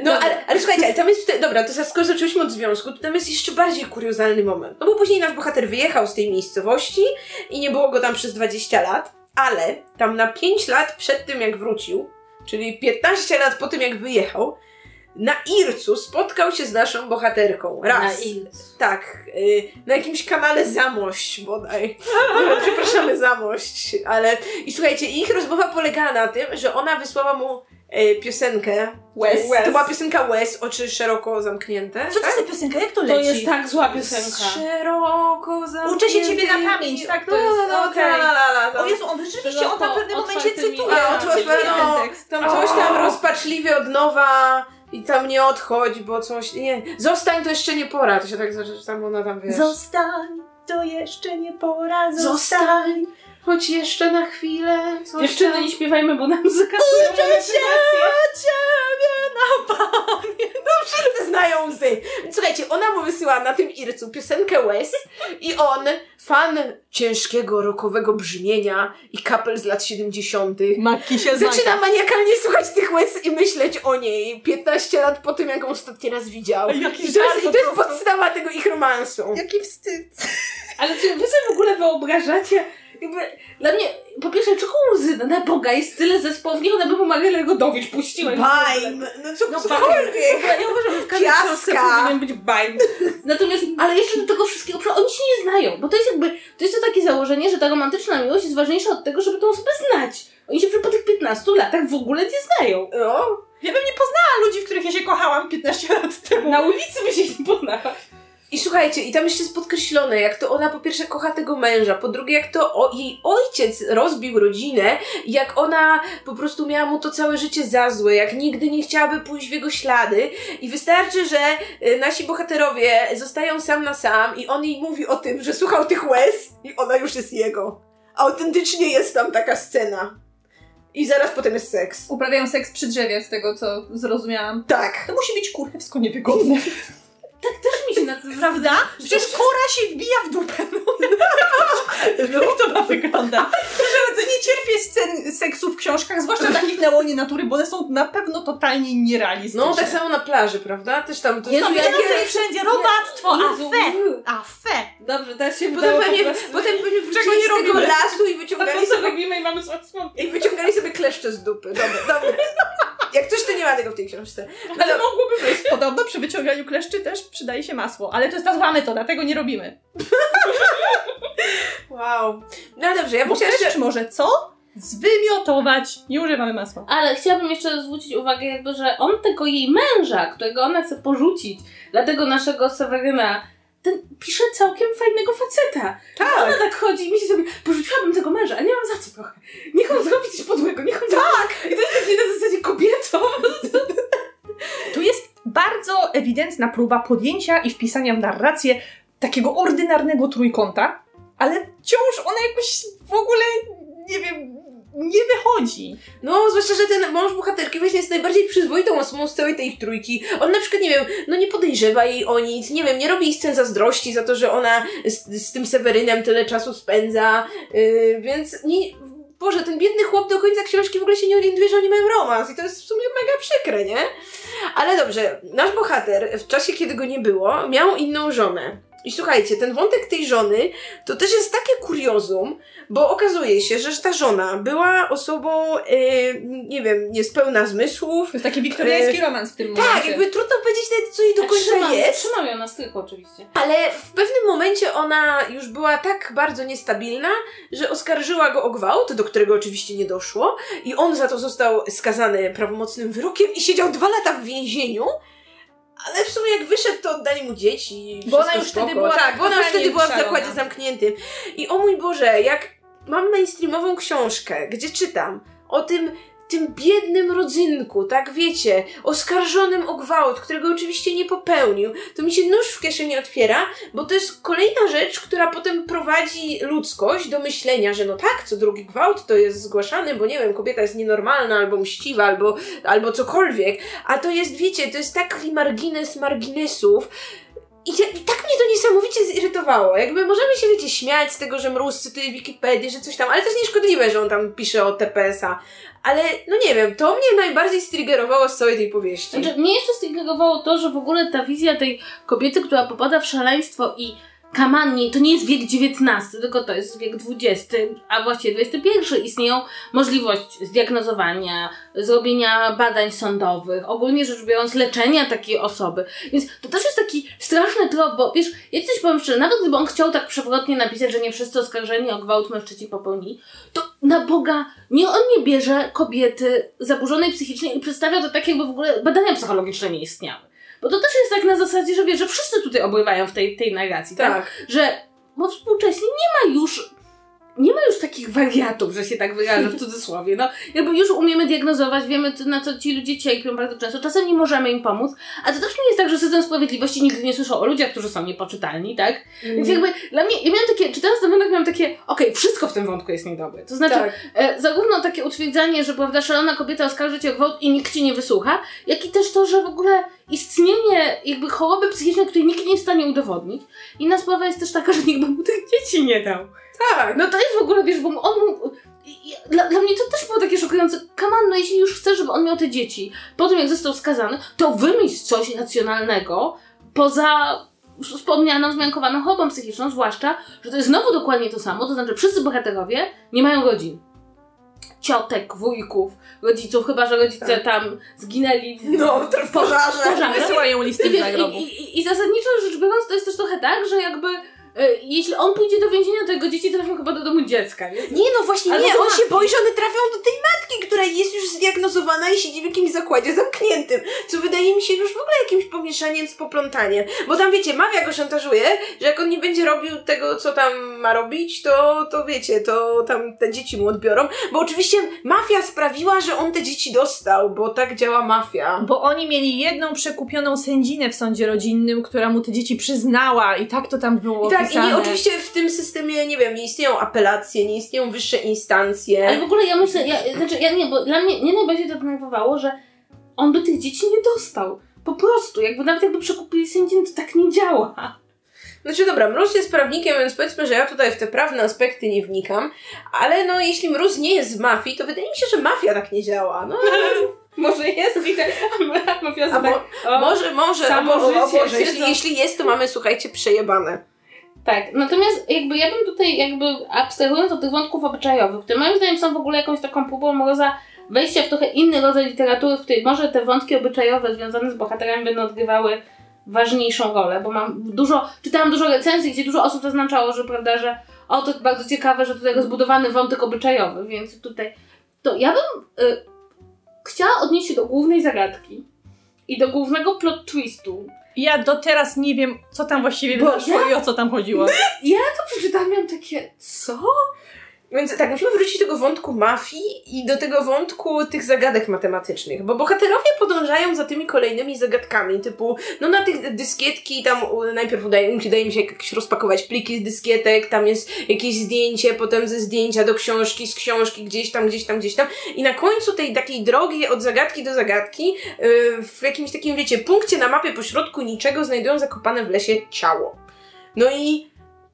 No, ale, ale słuchajcie, ale tam jest, te, dobra, to skoro zaczęliśmy od związku, to tam jest jeszcze bardziej kuriozalny moment. No bo później nasz bohater wyjechał z tej miejscowości i nie było go tam przez dwadzieścia lat, ale tam na pięć lat przed tym, jak wrócił, czyli piętnaście lat po tym, jak wyjechał, na Ircu spotkał się z naszą bohaterką. Raz. Na Ircu. Tak. Yy, na jakimś kanale Zamość bodaj. Przepraszamy, Zamość. Ale... I słuchajcie, ich rozmowa polegała na tym, że ona wysłała mu yy, piosenkę. West. West. To była piosenka West, oczy szeroko zamknięte. Co to tak? Jest ta piosenka? Jak to leci? To jest tak zła piosenka. Szeroko zamknięte. Uczę się ciebie na pamięć. Tak, to jest. No, okay. la, la, la, la. O Jezu, on rzeczywiście, on tam w pewnym momencie cytuje. A, cytuje no, ten tekst. Tam coś tam rozpaczliwie od nowa... I tam nie odchodź, bo coś... Nie, zostań, to jeszcze nie pora. To się tak zaczyna, tam ona tam, wiesz... Zostań, to jeszcze nie pora, zostań. zostań. Choć jeszcze na chwilę... Jeszcze tam... nie śpiewajmy, bo nam zakazuje. Uczę się ciebie na pamięć. No wszyscy znają łzy. Słuchajcie, ona mu wysyła na tym Ircu piosenkę Wes i on, fan ciężkiego, rockowego brzmienia i kapel z lat siedemdziesiątych, się zaczyna maniakalnie słuchać tych Wes i myśleć o niej piętnaście lat po tym, jak ją ostatni raz widział. I to jest, to jest podstawa tego ich romansu. Jaki wstyd. Ale czy wy sobie w ogóle wyobrażacie... Jakby, dla mnie, po pierwsze, czego łzy, na Boga, jest tyle zespołów, niech ona by mu Marię Legodowicz puściła. Bajm! No co, no, cokolwiek! Ja uważam, że w każdej książce powinien być bajm. Natomiast, ale jeszcze do tego wszystkiego, oni się nie znają, bo to jest jakby, to jest to takie założenie, że ta romantyczna miłość jest ważniejsza od tego, żeby tą osobę znać. Oni się po tych piętnastu latach w ogóle nie znają. No. Ja bym nie poznała ludzi, w których ja się kochałam piętnaście lat temu. Na ulicy by się nie poznała. I słuchajcie, i tam jeszcze jest podkreślone, jak to ona po pierwsze kocha tego męża, po drugie jak to o, jej ojciec rozbił rodzinę, jak ona po prostu miała mu to całe życie za złe, jak nigdy nie chciałaby pójść w jego ślady, i wystarczy, że y, nasi bohaterowie zostają sam na sam i on jej mówi o tym, że słuchał tych łez i ona już jest jego. Autentycznie jest tam taka scena. I zaraz potem jest seks. Uprawiają seks przy drzewie, z tego co zrozumiałam. Tak. To musi być kurewsko niewygodne. Tak też mi się na to... Prawda? Przecież kora się wbija w dupę. No, jak to ma wygląda? Że nie cierpię scen seksu w książkach, zwłaszcza takich na łonie natury, bo one są na pewno totalnie nierealistyczne. No, tak samo na plaży, prawda? Też tam... To Jezu, tam jakie... Ja wszędzie robactwo, a fe, a fe. Dobrze, teraz się potem pewnie, potem pewnie wrócili z tego lasu i wyciągali sobie... To robimy i mamy słodki. I wyciągali sobie kleszcze z dupy. Dobra, dobra. Jak coś, to nie ma tego w tej książce. No, ale to... mogłoby być. Podobno przy wyciąganiu kleszczy też przydaje się masło. Ale to jest ta zła metoda, tego nie robimy. Wow. No dobrze, ja bym chciała jeszcze... Kleszcz może co? Zwymiotować. Nie używamy masła. Ale chciałabym jeszcze zwrócić uwagę jakby, że on tego jej męża, którego ona chce porzucić, dla tego naszego Seweryna, ten pisze całkiem fajnego faceta. Tak. Ona tak chodzi i myśli sobie, porzuciłabym tego męża, ale nie mam za co trochę. Niech on zrobi coś podłego, niech on... Tak! I to jest takie na zasadzie kobietą. Tu jest bardzo ewidentna próba podjęcia i wpisania w narrację takiego ordynarnego trójkąta, ale wciąż ona jakoś w ogóle, nie wiem... nie wychodzi. No, zwłaszcza, że ten mąż bohaterki właśnie jest najbardziej przyzwoitą osobą z całej tej trójki. On na przykład, nie wiem, no nie podejrzewa jej o nic, nie wiem, nie robi jej scen zazdrości za to, że ona z, z tym Sewerynem tyle czasu spędza, yy, więc nie, Boże, ten biedny chłop do końca książki w ogóle się nie orientuje, że oni mają romans i to jest w sumie mega przykre, nie? Ale dobrze, nasz bohater w czasie, kiedy go nie było, miał inną żonę. I słuchajcie, ten wątek tej żony to też jest takie kuriozum, bo okazuje się, że ta żona była osobą, e, nie wiem, niespełna zmysłów. To jest taki wiktoriański e, romans w tym momencie. Tak, jakby trudno powiedzieć nawet, co jej do końca trzymam, jest. Trzymam ją na styku oczywiście. Ale w pewnym momencie ona już była tak bardzo niestabilna, że oskarżyła go o gwałt, do którego oczywiście nie doszło. I on za to został skazany prawomocnym wyrokiem i siedział dwa lata w więzieniu. Ale w sumie jak wyszedł, to oddali mu dzieci. Bo ona już spoko. wtedy była tak, bo ona już wtedy była w zakładzie zamkniętym. I o mój Boże, jak mam mainstreamową książkę, gdzie czytam o tym, tym biednym rodzynku, tak wiecie, oskarżonym o gwałt, którego oczywiście nie popełnił, to mi się nóż w kieszeni otwiera, bo to jest kolejna rzecz, która potem prowadzi ludzkość do myślenia, że no tak, co drugi gwałt to jest zgłaszany, bo nie wiem, kobieta jest nienormalna, albo mściwa, albo, albo cokolwiek, a to jest, wiecie, to jest taki margines marginesów, I, I tak mnie to niesamowicie zirytowało. Jakby możemy się, wiecie, śmiać z tego, że Mróz cytuje Wikipedię, że coś tam, ale to jest nieszkodliwe, że on tam pisze o T P S a. Ale, no nie wiem, to mnie najbardziej striggerowało z całej tej powieści. Znaczy, mnie jeszcze striggerowało to, że w ogóle ta wizja tej kobiety, która popada w szaleństwo i kamannie, to nie jest wiek dziewiętnasty, tylko to jest wiek dwudziesty, a właściwie dwudziesty pierwszy. Istnieją możliwość zdiagnozowania, zrobienia badań sądowych, ogólnie rzecz biorąc leczenia takiej osoby. Więc to też jest taki straszny trop, bo wiesz, ja ci coś powiem szczerze, nawet gdyby on chciał tak przewrotnie napisać, że nie wszyscy oskarżeni o gwałt mężczyźni popełnili, to na Boga, nie on nie bierze kobiety zaburzonej psychicznie i przedstawia to tak, jakby w ogóle badania psychologiczne nie istniały. Bo to też jest tak na zasadzie, że wiesz, że wszyscy tutaj obływają w tej, tej narracji, tak? tak? Że, bo współcześnie nie ma już, nie ma już takich wariatów, że się tak wyrażę w cudzysłowie, no. Jakby już umiemy diagnozować, wiemy na co ci ludzie cierpią bardzo często, czasem nie możemy im pomóc, a to też nie jest tak, że system sprawiedliwości nigdy nie słyszał o ludziach, którzy są niepoczytalni, tak? Mm. Więc jakby dla mnie, ja miałam takie, czytając ten wątek miałam takie, okej, okay, wszystko w tym wątku jest niedobre. To znaczy, tak. e, zarówno takie utwierdzenie, że prawda, szalona kobieta oskarży cię o gwałt i nikt ci nie wysłucha, jak i też to, że w ogóle istnienie jakby choroby psychicznej, której nikt nie jest w stanie udowodnić. Inna sprawa jest też taka, że nikt by mu tych dzieci nie dał. Tak. No to jest w ogóle, wiesz, bo on mu... Dla, dla mnie to też było takie szokujące. Come on, no jeśli już chcesz, żeby on miał te dzieci, po tym jak został skazany, to wymyśl coś racjonalnego poza wspomnianą, zmiankowaną chorobą psychiczną, zwłaszcza, że to jest znowu dokładnie to samo, to znaczy wszyscy bohaterowie nie mają rodzin. Ciotek, wujków, rodziców, chyba że rodzice tak. tam zginęli w, no, to w pożarze, pożarze. Wysyłają listy z zagrobu. I, i, i zasadniczo rzecz biorąc, to jest też trochę tak, że jakby y, jeśli on pójdzie do więzienia, to jego dzieci trafią chyba do domu dziecka. Nie, nie no właśnie ale nie, on matki. się boi, że one trafią do tej matki, która jest już zdiagnozowana i siedzi w jakimś zakładzie zamkniętym, co wydaje mi się już w ogóle jakimś pomieszaniem z poplątaniem, bo tam wiecie, mafia go szantażuje, że jak on nie będzie robił tego, co tam ma robić, to, to wiecie, to tam te dzieci mu odbiorą, bo oczywiście mafia sprawiła, że on te dzieci dostał, bo tak działa mafia. Bo oni mieli jedną przekupioną sędzinę w sądzie rodzinnym, która mu te dzieci przyznała i tak to tam było I tak, opisane. I nie, oczywiście w tym systemie, nie wiem, nie istnieją apelacje, nie istnieją wyższe instancje. Ale w ogóle ja myślę, ja, znaczy ja nie, bo dla mnie nie najbardziej to denerwowało, że on by tych dzieci nie dostał. Po prostu, jakby nawet jakby przekupili sędzinę, to tak nie działa. Znaczy dobra, Mróz jest prawnikiem, więc powiedzmy, że ja tutaj w te prawne aspekty nie wnikam, ale no jeśli Mróz nie jest z mafii, to wydaje mi się, że mafia tak nie działa, no. Może jest i tak, a mafia jest tak. Może, może, samo o, o, o, Boże, się jeśli, jeśli jest, to mamy, słuchajcie, przejebane. Tak, natomiast jakby ja bym tutaj jakby abstrahując od tych wątków obyczajowych, które moim zdaniem są w ogóle jakąś taką próbą Mroza wejścia w trochę inny rodzaj literatury, w której może te wątki obyczajowe związane z bohaterami będą odgrywały ważniejszą rolę, bo mam dużo, czytałam dużo recenzji, gdzie dużo osób zaznaczało, że prawda, że o, to bardzo ciekawe, że tutaj rozbudowany wątek obyczajowy, więc tutaj to ja bym y, chciała odnieść się do głównej zagadki i do głównego plot twistu. Ja do teraz nie wiem, co tam właściwie wydarzyło ja, i o co tam chodziło. Ja to przeczytałam, miałam takie, co? Więc tak, musimy wrócić do tego wątku mafii i do tego wątku tych zagadek matematycznych, bo bohaterowie podążają za tymi kolejnymi zagadkami, typu no na tych dyskietki, tam najpierw udaje, udaje mi się jakieś rozpakować pliki z dyskietek, tam jest jakieś zdjęcie, potem ze zdjęcia do książki, z książki gdzieś tam, gdzieś tam, gdzieś tam i na końcu tej takiej drogi od zagadki do zagadki yy, w jakimś takim, wiecie, punkcie na mapie pośrodku niczego znajdują zakopane w lesie ciało. No i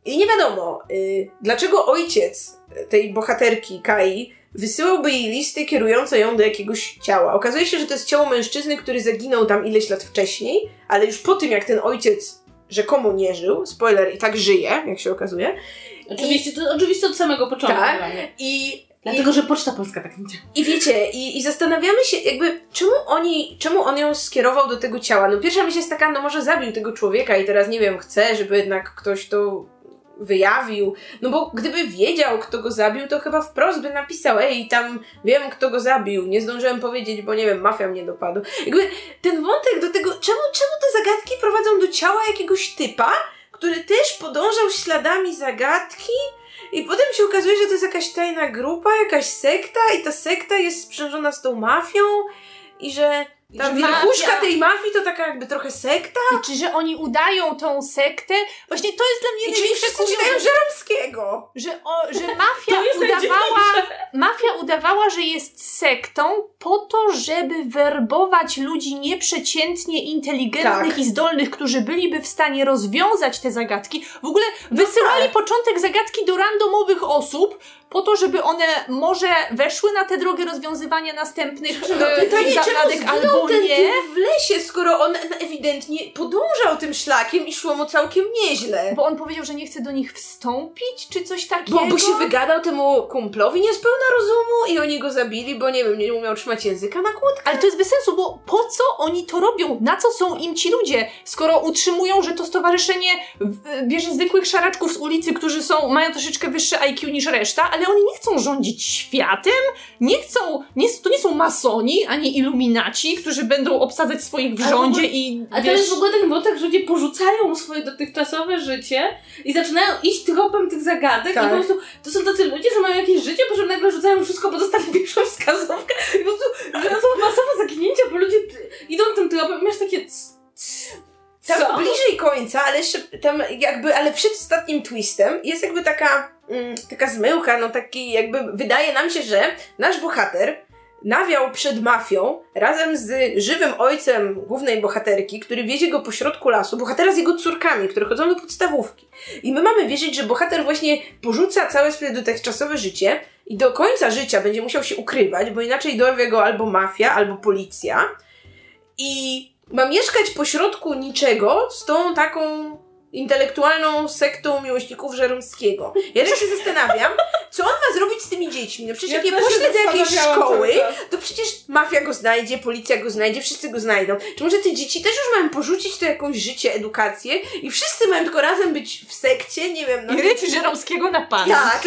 I nie wiadomo, y, dlaczego ojciec tej bohaterki, Kai, wysyłałby jej listy kierujące ją do jakiegoś ciała. Okazuje się, że to jest ciało mężczyzny, który zaginął tam ileś lat wcześniej, ale już po tym, jak ten ojciec rzekomo nie żył, spoiler, i tak żyje, jak się okazuje. Oczywiście, I, to, oczywiście od samego początku. Tak, i... Dlatego, że Poczta Polska tak nie działa. I wiecie, i, i zastanawiamy się jakby, czemu, oni, czemu on ją skierował do tego ciała. No pierwsza myśl jest taka, no może zabił tego człowieka i teraz, nie wiem, chce, żeby jednak ktoś to wyjawił. No bo gdyby wiedział, kto go zabił, to chyba wprost by napisał: ej, tam wiem, kto go zabił, nie zdążyłem powiedzieć, bo nie wiem, mafia mnie dopadła. Jakby ten wątek do tego, czemu, czemu te zagadki prowadzą do ciała jakiegoś typa, który też podążał śladami zagadki. I potem się okazuje, że to jest jakaś tajna grupa, jakaś sekta i ta sekta jest sprzężona z tą mafią i że ta wierchuszka mafia. tej mafii to taka jakby trochę sekta. I czy że oni udają tą sektę? Właśnie to jest dla mnie największe. I czyli wszyscy czytają Żeromskiego. Że, o, że mafia, udawała, mafia udawała, że jest sektą po to, żeby werbować ludzi nieprzeciętnie inteligentnych tak. i zdolnych, którzy byliby w stanie rozwiązać te zagadki. W ogóle wysyłali no tak. początek zagadki do randomowych osób, po to, żeby one może weszły na tę drogę rozwiązywania następnych no, e, pytanie, zagadek albo ten nie. w lesie, skoro on ewidentnie podążał tym szlakiem i szło mu całkiem nieźle. Bo on powiedział, że nie chce do nich wstąpić, czy coś takiego. Bo, bo się wygadał temu kumplowi niespełna rozumu i oni go zabili, bo nie wiem, nie umiał trzymać języka na kłódkę. Ale to jest bez sensu, bo po co oni to robią? Na co są im ci ludzie, skoro utrzymują, że to stowarzyszenie bierze zwykłych szaraczków z ulicy, którzy są, mają troszeczkę wyższe I Q niż reszta, ale oni nie chcą rządzić światem, nie chcą, nie, to nie są masoni, ani iluminaci, którzy będą obsadzać swoich w rządzie ogóle, i a wiesz... to jest w ogóle ten wątek, że ludzie porzucają swoje dotychczasowe życie i zaczynają iść tropem tych zagadek tak. i po prostu to są tacy ludzie, że mają jakieś życie, po czym nagle rzucają wszystko, bo dostali pierwszą wskazówkę i po prostu są masowe zaginięcia, bo ludzie idą tym tropem i masz takie... Tam Co? bliżej końca, ale jeszcze tam jakby, ale przed ostatnim twistem jest jakby taka, mm, taka zmyłka, no taki jakby wydaje nam się, że nasz bohater nawiał przed mafią razem z żywym ojcem głównej bohaterki, który wiezie go po środku lasu, bohatera z jego córkami, które chodzą do podstawówki. I my mamy wierzyć, że bohater właśnie porzuca całe swoje dotychczasowe życie i do końca życia będzie musiał się ukrywać, bo inaczej dorwie go albo mafia, albo policja. I... ma mieszkać pośrodku niczego z tą taką intelektualną sektą miłośników Żeromskiego. Ja się zastanawiam, co on ma zrobić z tymi dziećmi. No przecież ja jak je pośle do jakiejś szkoły, to przecież mafia go znajdzie, policja go znajdzie, wszyscy go znajdą. Czy może te dzieci też już mają porzucić to jakąś życie, edukację i wszyscy mają tylko razem być w sekcie, nie wiem... No, I ryć Żeromskiego na pan. Tak.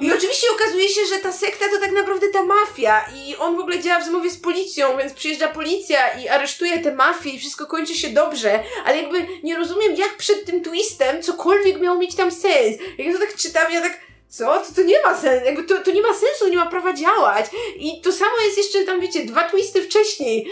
I, I oczywiście okazuje się, że ta sekta to tak naprawdę ta mafia i on w ogóle działa w zmowie z policją, więc przyjeżdża policja i aresztuje tę mafię i wszystko kończy się dobrze, ale jakby nie rozumiem, jak przed tym twistem cokolwiek miało mieć tam sens. Jak ja to tak czytam, ja tak co? To, to nie ma sensu. Jakby to, to nie ma sensu, nie ma prawa działać. I to samo jest jeszcze tam, wiecie, dwa twisty wcześniej.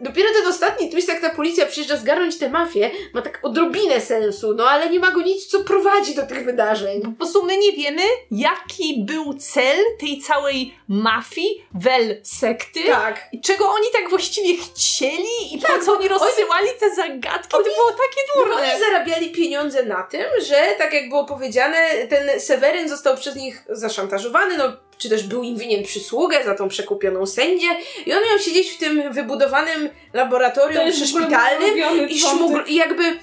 Dopiero ten ostatni twist, jak ta policja przyjeżdża zgarnąć tę mafię, ma tak odrobinę sensu, no ale nie ma go nic, co prowadzi do tych wydarzeń. Po prostu my nie wiemy, jaki był cel tej całej mafii, wel sekty, tak. i czego oni tak właściwie chcieli i tak, po co oni rozsyłali oni, te zagadki, oni, to było takie durne. No, oni zarabiali pieniądze na tym, że tak jak było powiedziane, ten Seweryn został przez nich zaszantażowany, no czy też był im winien przysługę za tą przekupioną sędzię i on miał siedzieć w tym wybudowanym laboratorium przyszpitalnym i, szmugl- i jakby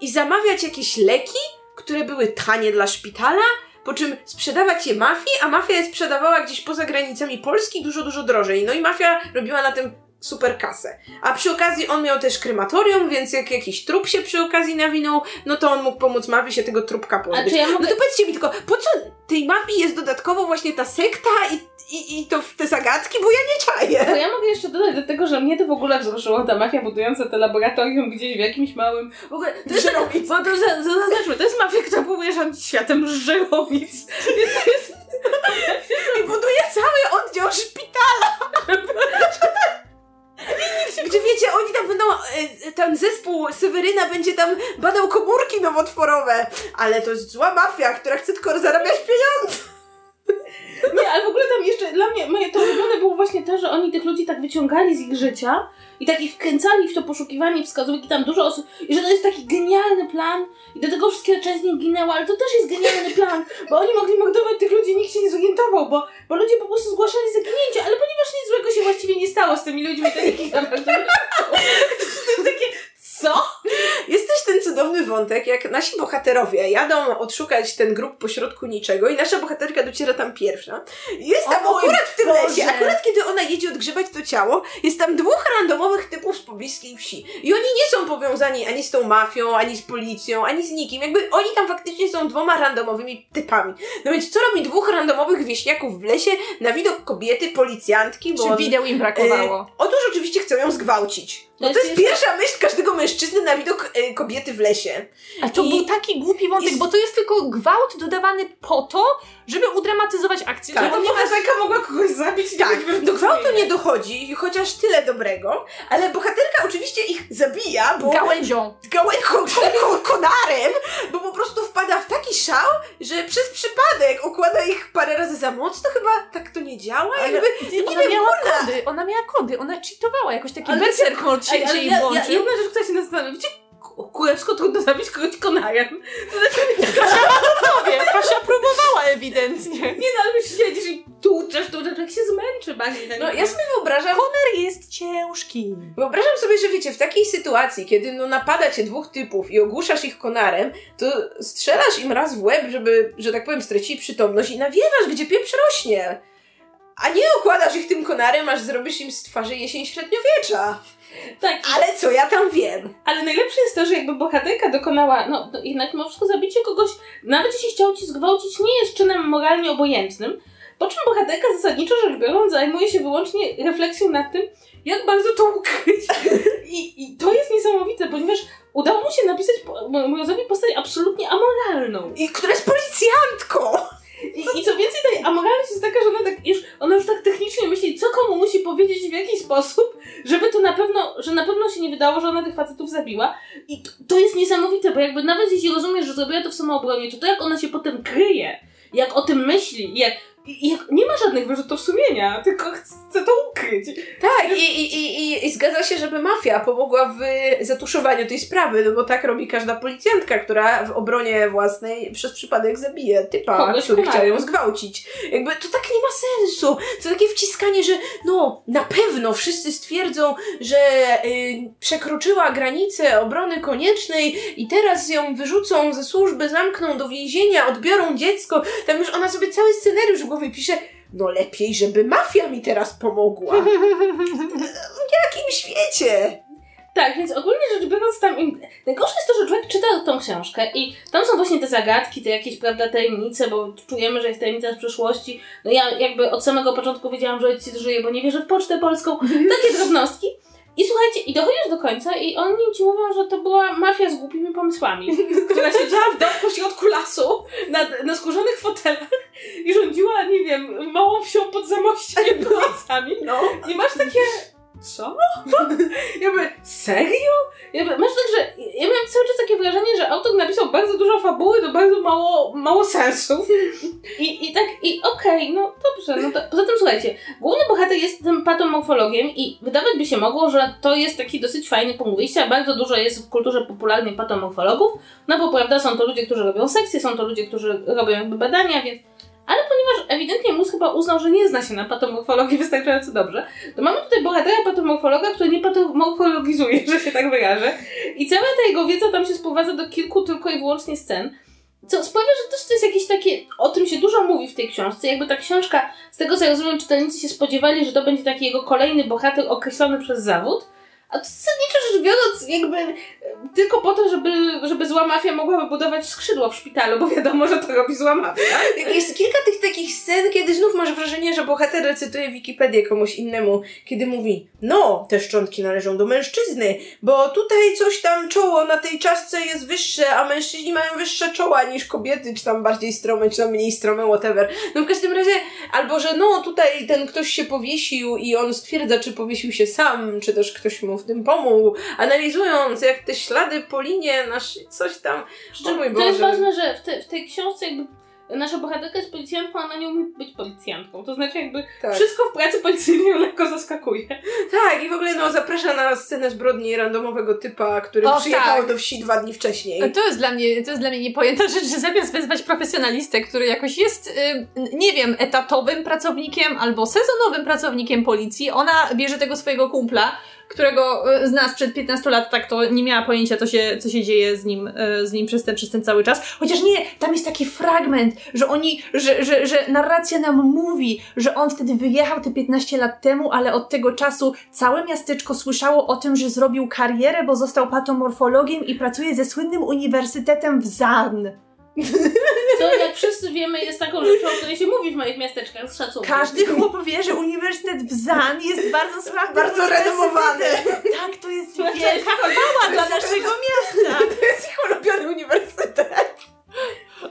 i zamawiać jakieś leki, które były tanie dla szpitala, po czym sprzedawać je mafii, a mafia je sprzedawała gdzieś poza granicami Polski dużo, dużo drożej. No i mafia robiła na tym super kasę. A przy okazji on miał też krematorium, więc jak jakiś trup się przy okazji nawinął, no to on mógł pomóc mafii się tego trupka pozbyć. Ja mogę... No to powiedzcie mi tylko, po co tej mafii jest dodatkowo właśnie ta sekta i, i, i to, te zagadki, bo ja nie czaję. To ja mogę jeszcze dodać do tego, że mnie to w ogóle wzruszyło, ta mafia budująca te laboratorium gdzieś w jakimś małym... W ogóle, to jest Żeromic. To, to, za, za, zaznaczmy, to jest mafia, która próbuje rządzić światem Żeromic. I buduje cały oddział szpitala. Gdzie wiecie, oni tam będą, ten zespół Seweryna będzie tam badał komórki nowotworowe, ale to jest zła mafia, która chce tylko zarabiać pieniądze. Nie, ale w ogóle tam jeszcze dla mnie, moje to ulubione było właśnie to, że oni tych ludzi tak wyciągali z ich życia i tak ich wkręcali w to poszukiwanie wskazówek i tam dużo osób, i że to jest taki genialny plan i do tego wszystkie części ginęło, ale to też jest genialny plan, bo oni mogli mordować tych ludzi, nikt się nie zorientował, bo, bo ludzie po prostu zgłaszali zaginięcia, ale ponieważ nic złego się właściwie nie stało z tymi ludźmi, to nikt nie takie... Co? Jest też ten cudowny wątek, jak nasi bohaterowie jadą odszukać ten grób pośrodku niczego i nasza bohaterka dociera tam pierwsza. Jest tam o, akurat w tym Boże. lesie, akurat kiedy ona jedzie odgrzebać to ciało, jest tam dwóch randomowych typów z pobliskiej wsi. I oni nie są powiązani ani z tą mafią, ani z policją, ani z nikim. Jakby oni tam faktycznie są dwoma randomowymi typami. No więc co robi dwóch randomowych wieśniaków w lesie na widok kobiety, policjantki? Bo czy wideł im brakowało? E, otóż oczywiście chcą ją zgwałcić. No to jest, to jest pierwsza to... myśl każdego mężczyzny na widok y, kobiety w lesie. A to I... był taki głupi wątek, I... bo to jest tylko gwałt dodawany po to, żeby udramatyzować akcję. Tak, to bohaterka was... mogła kogoś zabić. Tak, nie do gwałtu nie dochodzi, chociaż tyle dobrego, ale bohaterka oczywiście ich zabija, bo... Gałęzią. Gałęzią, konarem, bo po prostu wpada w taki szał, że przez przypadek okłada ich parę razy za mocno, chyba tak to nie działa, ale jakby... Nie ona, wiem, miała kody, ona miała kody, ona cheatowała jakoś taki berserk. Ej, ale ja, ja, ja jedna rzecz, która się zastanowić, kureczko, trudno zabić kogoś konarem. Kasia powie, Kasia próbowała ewidentnie. Nie no, ale siedzisz i tłuczesz, tłuczesz, jak się zmęczy bardziej. No ja sobie wyobrażam... Konar jest ciężki. Wyobrażam sobie, że wiecie, w takiej sytuacji, kiedy no napada cię dwóch typów i ogłuszasz ich konarem, to strzelasz im raz w łeb, żeby, że tak powiem, stracili przytomność i nawiewasz, gdzie pieprz rośnie. A nie okładasz ich tym konarem, aż zrobisz im z twarzy jesień średniowiecza. Tak. Ale co ja tam wiem? Ale najlepsze jest to, że jakby bohaterka dokonała, no jednak mimo wszystko zabicie kogoś, nawet jeśli chciał ci zgwałcić, nie jest czynem moralnie obojętnym, po czym bohaterka zasadniczo rzecz biorąc zajmuje się wyłącznie refleksją nad tym, jak bardzo to ukryć. I, i to jest niesamowite, ponieważ udało mu się napisać Mrozowi postać absolutnie amoralną. I która jest policjantką! I, I co więcej, ta amoralność jest taka, że ona, tak już, ona już tak technicznie myśli, co komu musi powiedzieć, w jaki sposób, żeby to na pewno, że na pewno się nie wydało, że ona tych facetów zabiła. I to, to jest niesamowite, bo jakby nawet jeśli rozumiesz, że zrobiła to w samoobronie, to to jak ona się potem kryje, jak o tym myśli, jak... I jak nie ma żadnych wyrzutów sumienia, tylko chce to ukryć. Tak, i, i, i, i zgadza się, żeby mafia pomogła w zatuszowaniu tej sprawy, no bo tak robi każda policjantka, która w obronie własnej przez przypadek zabije typa, który chciał ją zgwałcić. Jakby to tak nie ma sensu. To takie wciskanie, że no, na pewno wszyscy stwierdzą, że yy, przekroczyła granicę obrony koniecznej i teraz ją wyrzucą ze służby, zamkną do więzienia, odbiorą dziecko. Tam już ona sobie cały scenariusz pisze, no lepiej, żeby mafia mi teraz pomogła. W jakim świecie? Tak, więc ogólnie rzecz biorąc tam... Im... Najgorsze jest to, że człowiek czyta tą książkę i tam są właśnie te zagadki, te jakieś, prawda, tajemnice, bo czujemy, że jest tajemnica z przeszłości. No ja jakby od samego początku wiedziałam, że ojciec żyje, bo nie wierzę w Pocztę Polską. Takie drobnostki. I słuchajcie, i dochodzisz do końca i oni ci mówią, że to była mafia z głupimi pomysłami, która siedziała w domku w środku lasu, na, na skórzanych fotelach i rządziła, nie wiem, małą wsią pod Zamościem nocami. No. I masz takie... Co? Jakby, serio? Jakby, masz tak, że... Ja miałam cały czas takie wrażenie, że autor napisał bardzo dużo fabuły do bardzo mało, mało sensu. I, i tak, i okej, okay, no dobrze. No to, poza tym słuchajcie, główny bohater jest tym patomorfologiem i wydawać by się mogło, że to jest taki dosyć fajny punkt wyjścia. Bardzo dużo jest w kulturze popularnej patomorfologów, no bo prawda, są to ludzie, którzy robią sekcje, są to ludzie, którzy robią jakby badania, więc... Ale ponieważ ewidentnie Mróz chyba uznał, że nie zna się na patomorfologii wystarczająco dobrze, to mamy tutaj bohatera patomorfologa, który nie patomorfologizuje, że się tak wyrażę. I cała ta jego wiedza tam się sprowadza do kilku tylko i wyłącznie scen. Co sprawia, że też to jest jakieś takie... O tym się dużo mówi w tej książce. Jakby ta książka, z tego co ja rozumiem, czytelnicy się spodziewali, że to będzie taki jego kolejny bohater określony przez zawód. A to zasadniczo rzecz biorąc, jakby tylko po to, żeby, żeby zła mafia mogła wybudować skrzydło w szpitalu, bo wiadomo, że to robi zła mafia. Jest kilka tych takich scen, kiedy znów masz wrażenie, że bohater recytuje Wikipedię komuś innemu, kiedy mówi, no, te szczątki należą do mężczyzny, bo tutaj coś tam czoło na tej czaszce jest wyższe, a mężczyźni mają wyższe czoła niż kobiety, czy tam bardziej strome, czy tam mniej strome, whatever. No w każdym razie, albo że no, tutaj ten ktoś się powiesił i on stwierdza, czy powiesił się sam, czy też ktoś mu w tym pomógł, analizując jak te ślady po linie, nasz coś tam. Czy mój Boże. To jest ważne, że w, te, w tej książce jakby nasza bohaterka jest policjantką, a ona nie umie być policjantką. To znaczy jakby tak. Wszystko w pracy policyjnej ją lekko zaskakuje. Tak, i w ogóle no zaprasza na scenę zbrodni randomowego typa, który o, przyjechał tak. do wsi dwa dni wcześniej. To jest dla mnie, to jest dla mnie niepojęta rzecz, że zamiast wezwać profesjonalistę, który jakoś jest, yy, nie wiem, etatowym pracownikiem albo sezonowym pracownikiem policji, ona bierze tego swojego kumpla, którego zna sprzed piętnastu lat, tak to nie miała pojęcia, co się, co się dzieje z nim, z nim przez ten, przez ten cały czas. Chociaż nie, tam jest taki fragment, że oni, że, że, że narracja nam mówi, że on wtedy wyjechał te piętnaście lat temu, ale od tego czasu całe miasteczko słyszało o tym, że zrobił karierę, bo został patomorfologiem i pracuje ze słynnym uniwersytetem w Zarn. Co, jak wszyscy wiemy, jest taką rzeczą, o której się mówi w moich miasteczkach z szacunkiem. Każdy chłop wie, że uniwersytet w Zan jest bardzo sławny. Bardzo renomowany. Tak, to jest wielka chwała dla naszego miasta. To jest ich ulubiony uniwersytet.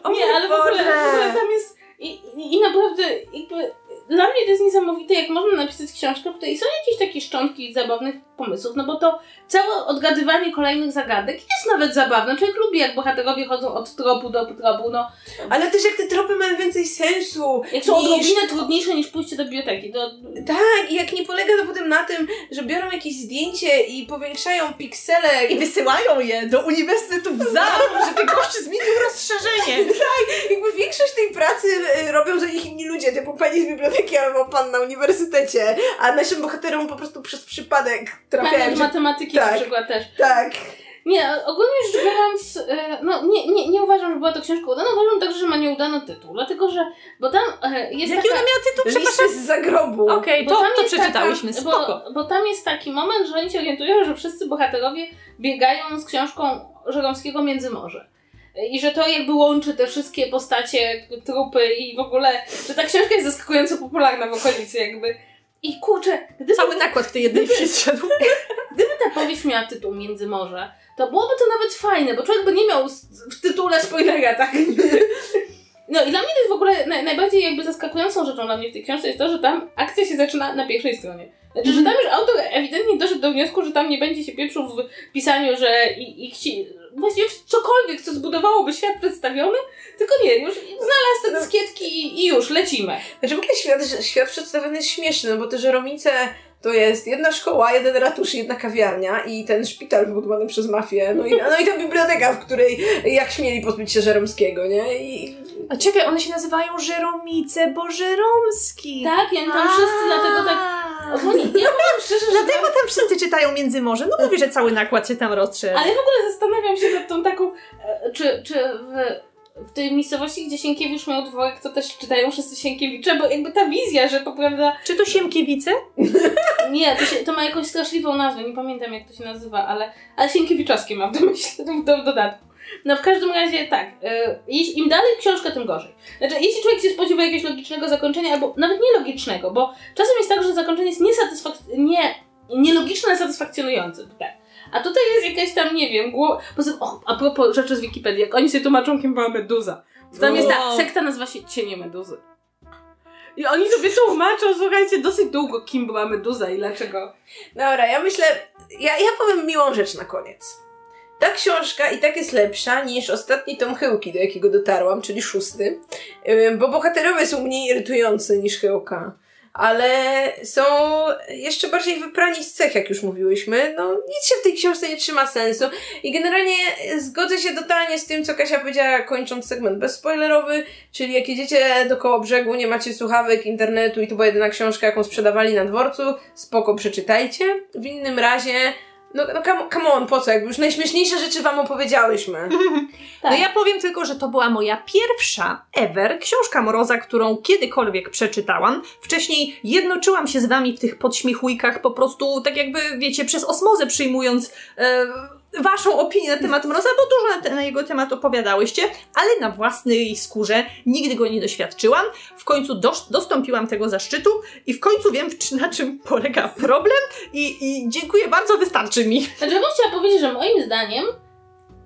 O nie, ale w ogóle, w ogóle tam jest... I, i, i naprawdę jakby... Dla mnie to jest niesamowite, jak można napisać książkę, w której są jakieś takie szczątki zabawnych pomysłów, no bo to całe odgadywanie kolejnych zagadek jest nawet zabawne. Człowiek lubi, jak bohaterowie chodzą od tropu do tropu, no. Ale też jak te tropy mają więcej sensu. Jak są niż... odrobinę trudniejsze niż pójście do biblioteki. To... Tak, i jak nie polega to potem na tym, że biorą jakieś zdjęcie i powiększają piksele i wysyłają je do uniwersytetu w Zamość, żeby goście zmienił rozszerzenie. Tak, jakby większość tej pracy robią za nich inni ludzie, typu pani z biblioteki albo pan na uniwersytecie, a naszym bohaterom po prostu przez przypadek trafiają. Pani z matematyki tak, na przykład też. Tak. Nie, ogólnie rzecz biorąc, no nie, nie, nie uważam, że była to książka udana, uważam także, że ma nieudany tytuł, dlatego że, bo tam jest jaki taka... ona miała tytuł? Przepraszam. Listy z zagrobu. Okej, okay, to, to przeczytałyśmy, taka, spoko. Bo, bo tam jest taki moment, że oni się orientują, że wszyscy bohaterowie biegają z książką Żeromskiego Międzymorze. I że to jakby łączy te wszystkie postacie, trupy i w ogóle, że ta książka jest zaskakująco popularna w okolicy jakby. I kurczę, gdyby... Cały nakład w tej jednej wsi zszedł. Gdyby ta powieść miała tytuł Międzymorze, to byłoby to nawet fajne, bo człowiek by nie miał w tytule spoilera, tak? No i dla mnie to jest w ogóle naj- najbardziej jakby zaskakującą rzeczą dla mnie w tej książce jest to, że tam akcja się zaczyna na pierwszej stronie. Znaczy, że tam już autor ewidentnie doszedł do wniosku, że tam nie będzie się pieprzył w pisaniu, że i, i chci... Właściwie cokolwiek, co zbudowałoby świat przedstawiony, tylko nie, już znalazł te dyskietki i, i już, lecimy. Znaczy w ogóle świat, świat przedstawiony jest śmieszny, no bo te Żeromice to jest jedna szkoła, jeden ratusz, jedna kawiarnia i ten szpital wybudowany przez mafię, no i, no i ta biblioteka, w której jak śmieli pozbyć się Żeromskiego, nie? I... A czekaj, one się nazywają Żeromice, bo Żeromski. Tak, ja tam wszyscy dlatego tak... Ogólnie, ja powiem szczerze, że dlatego tam... tam wszyscy czytają Międzymorze. No mówię, że cały nakład się tam rozszerzy. Ale w ogóle zastanawiam się nad tą taką... Czy, czy w, w tej miejscowości, gdzie Sienkiewicz miał dworek, to też czytają wszyscy Sienkiewicze? Bo jakby ta wizja, że to prawda... Czy to Siemkiewice? Nie, to, się, to ma jakąś straszliwą nazwę. Nie pamiętam, jak to się nazywa, ale... Ale Sienkiewiczowskie mam do myśli, do, do dodatku. No w każdym razie tak, jeśli, im dalej książka, tym gorzej. Znaczy, jeśli człowiek się spodziewa jakiegoś logicznego zakończenia, albo nawet nielogicznego, bo czasem jest tak, że zakończenie jest niesatysfakc- nie, nielogiczne, satysfakcjonujące, tak. A tutaj jest jakaś tam, nie wiem, głowa... O, a propos rzeczy z Wikipedii, jak oni sobie tłumaczą, kim była Meduza. Tam jest ta sekta, nazywa się Cienie Meduzy. I oni sobie tłumaczą, słuchajcie, dosyć długo, kim była Meduza i dlaczego. Dobra, ja myślę... Ja, ja powiem miłą rzecz na koniec. Ta książka i tak jest lepsza niż ostatni tom Chyłki, do jakiego dotarłam, czyli szósty, bo bohaterowie są mniej irytujący niż Chyłka, ale są jeszcze bardziej wyprani z cech, jak już mówiłyśmy. No nic się w tej książce nie trzyma sensu i generalnie zgodzę się totalnie z tym, co Kasia powiedziała, kończąc segment bezspoilerowy, czyli jak jedziecie dookoła brzegu, nie macie słuchawek, internetu i to była jedyna książka, jaką sprzedawali na dworcu, spoko, przeczytajcie. W innym razie No, no come, come on, po co? Jakby już najśmieszniejsze rzeczy wam opowiedziałyśmy. Tak. No ja powiem tylko, że to była moja pierwsza ever książka Mroza, którą kiedykolwiek przeczytałam. Wcześniej jednoczyłam się z wami w tych podśmiechujkach, po prostu tak jakby, wiecie, przez osmozę przyjmując e, waszą opinię na temat Mroza, bo dużo na, te, na jego temat opowiadałyście, ale na własnej skórze nigdy go nie doświadczyłam. W końcu dosz, dostąpiłam tego zaszczytu i w końcu wiem, czy, na czym polega problem i, i dziękuję bardzo, wystarczy mi. Znaczy ja bym chciała powiedzieć, że moim zdaniem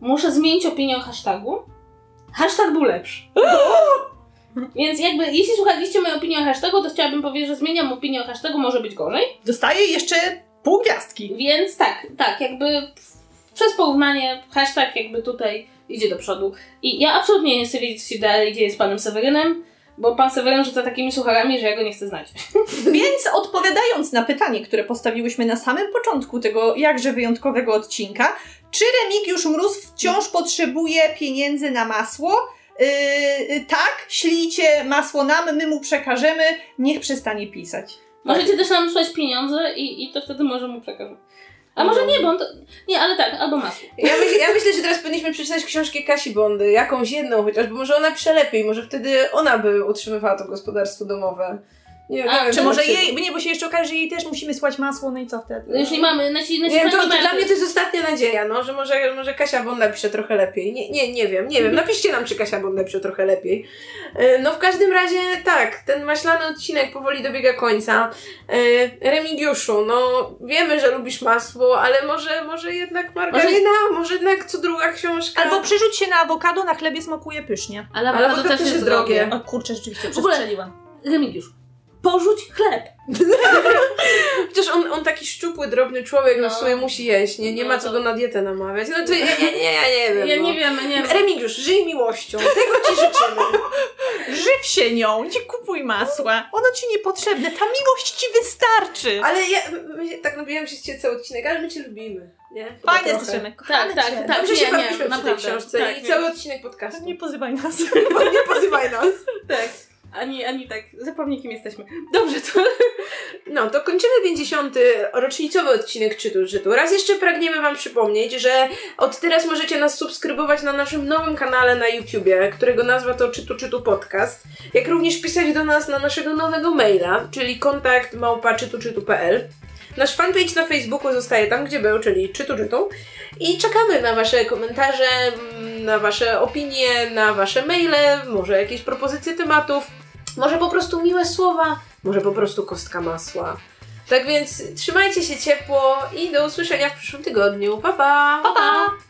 muszę zmienić opinię o hashtagu. Hashtag był lepszy. Więc jakby, jeśli słuchaliście mojej opinii o hashtagu, to chciałabym powiedzieć, że zmieniam opinię o hashtagu, może być gorzej. Dostaję jeszcze pół gwiazdki. Więc tak, tak, jakby... Przez porównanie, hashtag jakby tutaj idzie do przodu. I ja absolutnie nie chcę wiedzieć, co się dalej dzieje z panem Sewerynem, bo pan Seweryn rzuca takimi sucharami, że ja go nie chcę znać. Więc odpowiadając na pytanie, które postawiłyśmy na samym początku tego jakże wyjątkowego odcinka, czy Remigiusz Mróz wciąż potrzebuje pieniędzy na masło? Yy, tak, ślijcie masło nam, my mu przekażemy, niech przestanie pisać. Możecie też nam wysłać pieniądze i, i to wtedy może mu przekażemy. A może nie, bo on to... Nie, ale tak, albo masło. Ja, myśl, ja myślę, że teraz powinniśmy przeczytać książkę Kasi Bondy, jakąś jedną chociażby, może ona pisze lepiej, może wtedy ona by utrzymywała to gospodarstwo domowe. Nie wiem, a, czy może się... jej, nie, bo się jeszcze okaże, że jej też musimy słać masło, no i co wtedy? No już nie mamy, nasi, nasi nie wiem, to, to dla mnie to jest ostatnia nadzieja, no, że może, może Kasia Bonda pisze trochę lepiej. Nie, nie, nie wiem, nie wiem, napiszcie nam, czy Kasia Bonda pisze trochę lepiej. No w każdym razie tak, ten maślany odcinek powoli dobiega końca. Remigiuszu, no wiemy, że lubisz masło, ale może, może jednak margaryna, może... może jednak co druga książka. Albo przerzuć się na awokado, na chlebie smakuje pysznie. Ale awokado, awokado też, też jest drogie. drogie. O kurczę, rzeczywiście, przestrzeliłam. Remigiuszu, porzuć chleb. Chociaż on, on taki szczupły, drobny człowiek, no w sumie musi jeść, nie, nie no ma co to... go na dietę namawiać. No to ja, ja, ja, ja nie wiem. Ja no. nie wiem, nie wiem. Remigiusz, żyj miłością. Tego ci życzymy. Żyw się nią, nie kupuj masła. Ono ci niepotrzebne, ta miłość ci wystarczy. Ale ja tak nabiłam się z ciebie cały odcinek, ale my cię lubimy. Nie? Fajnie jesteśmy. Tak, tak, cię. tak. Dobrze nie, się bawiśmy przy naprawdę, tej książce tak, i cały nie. odcinek podcastu. Nie pozywaj nas. Nie pozywaj nas. Tak. Ani, ani tak, zapomnij kim jesteśmy. Dobrze, to... No, to kończymy pięćdziesiąty rocznicowy odcinek Czytu Żytu. Raz jeszcze pragniemy wam przypomnieć, że od teraz możecie nas subskrybować na naszym nowym kanale na YouTubie, którego nazwa to Czytu Czytu Podcast, jak również pisać do nas na naszego nowego maila, czyli kontakt małpa czytuczytu.pl. Nasz fanpage na Facebooku zostaje tam, gdzie był, czyli Czytu Czytu. I czekamy na wasze komentarze, na wasze opinie, na wasze maile, może jakieś propozycje tematów, może po prostu miłe słowa, może po prostu kostka masła. Tak więc trzymajcie się ciepło i do usłyszenia w przyszłym tygodniu. Pa pa! Pa pa!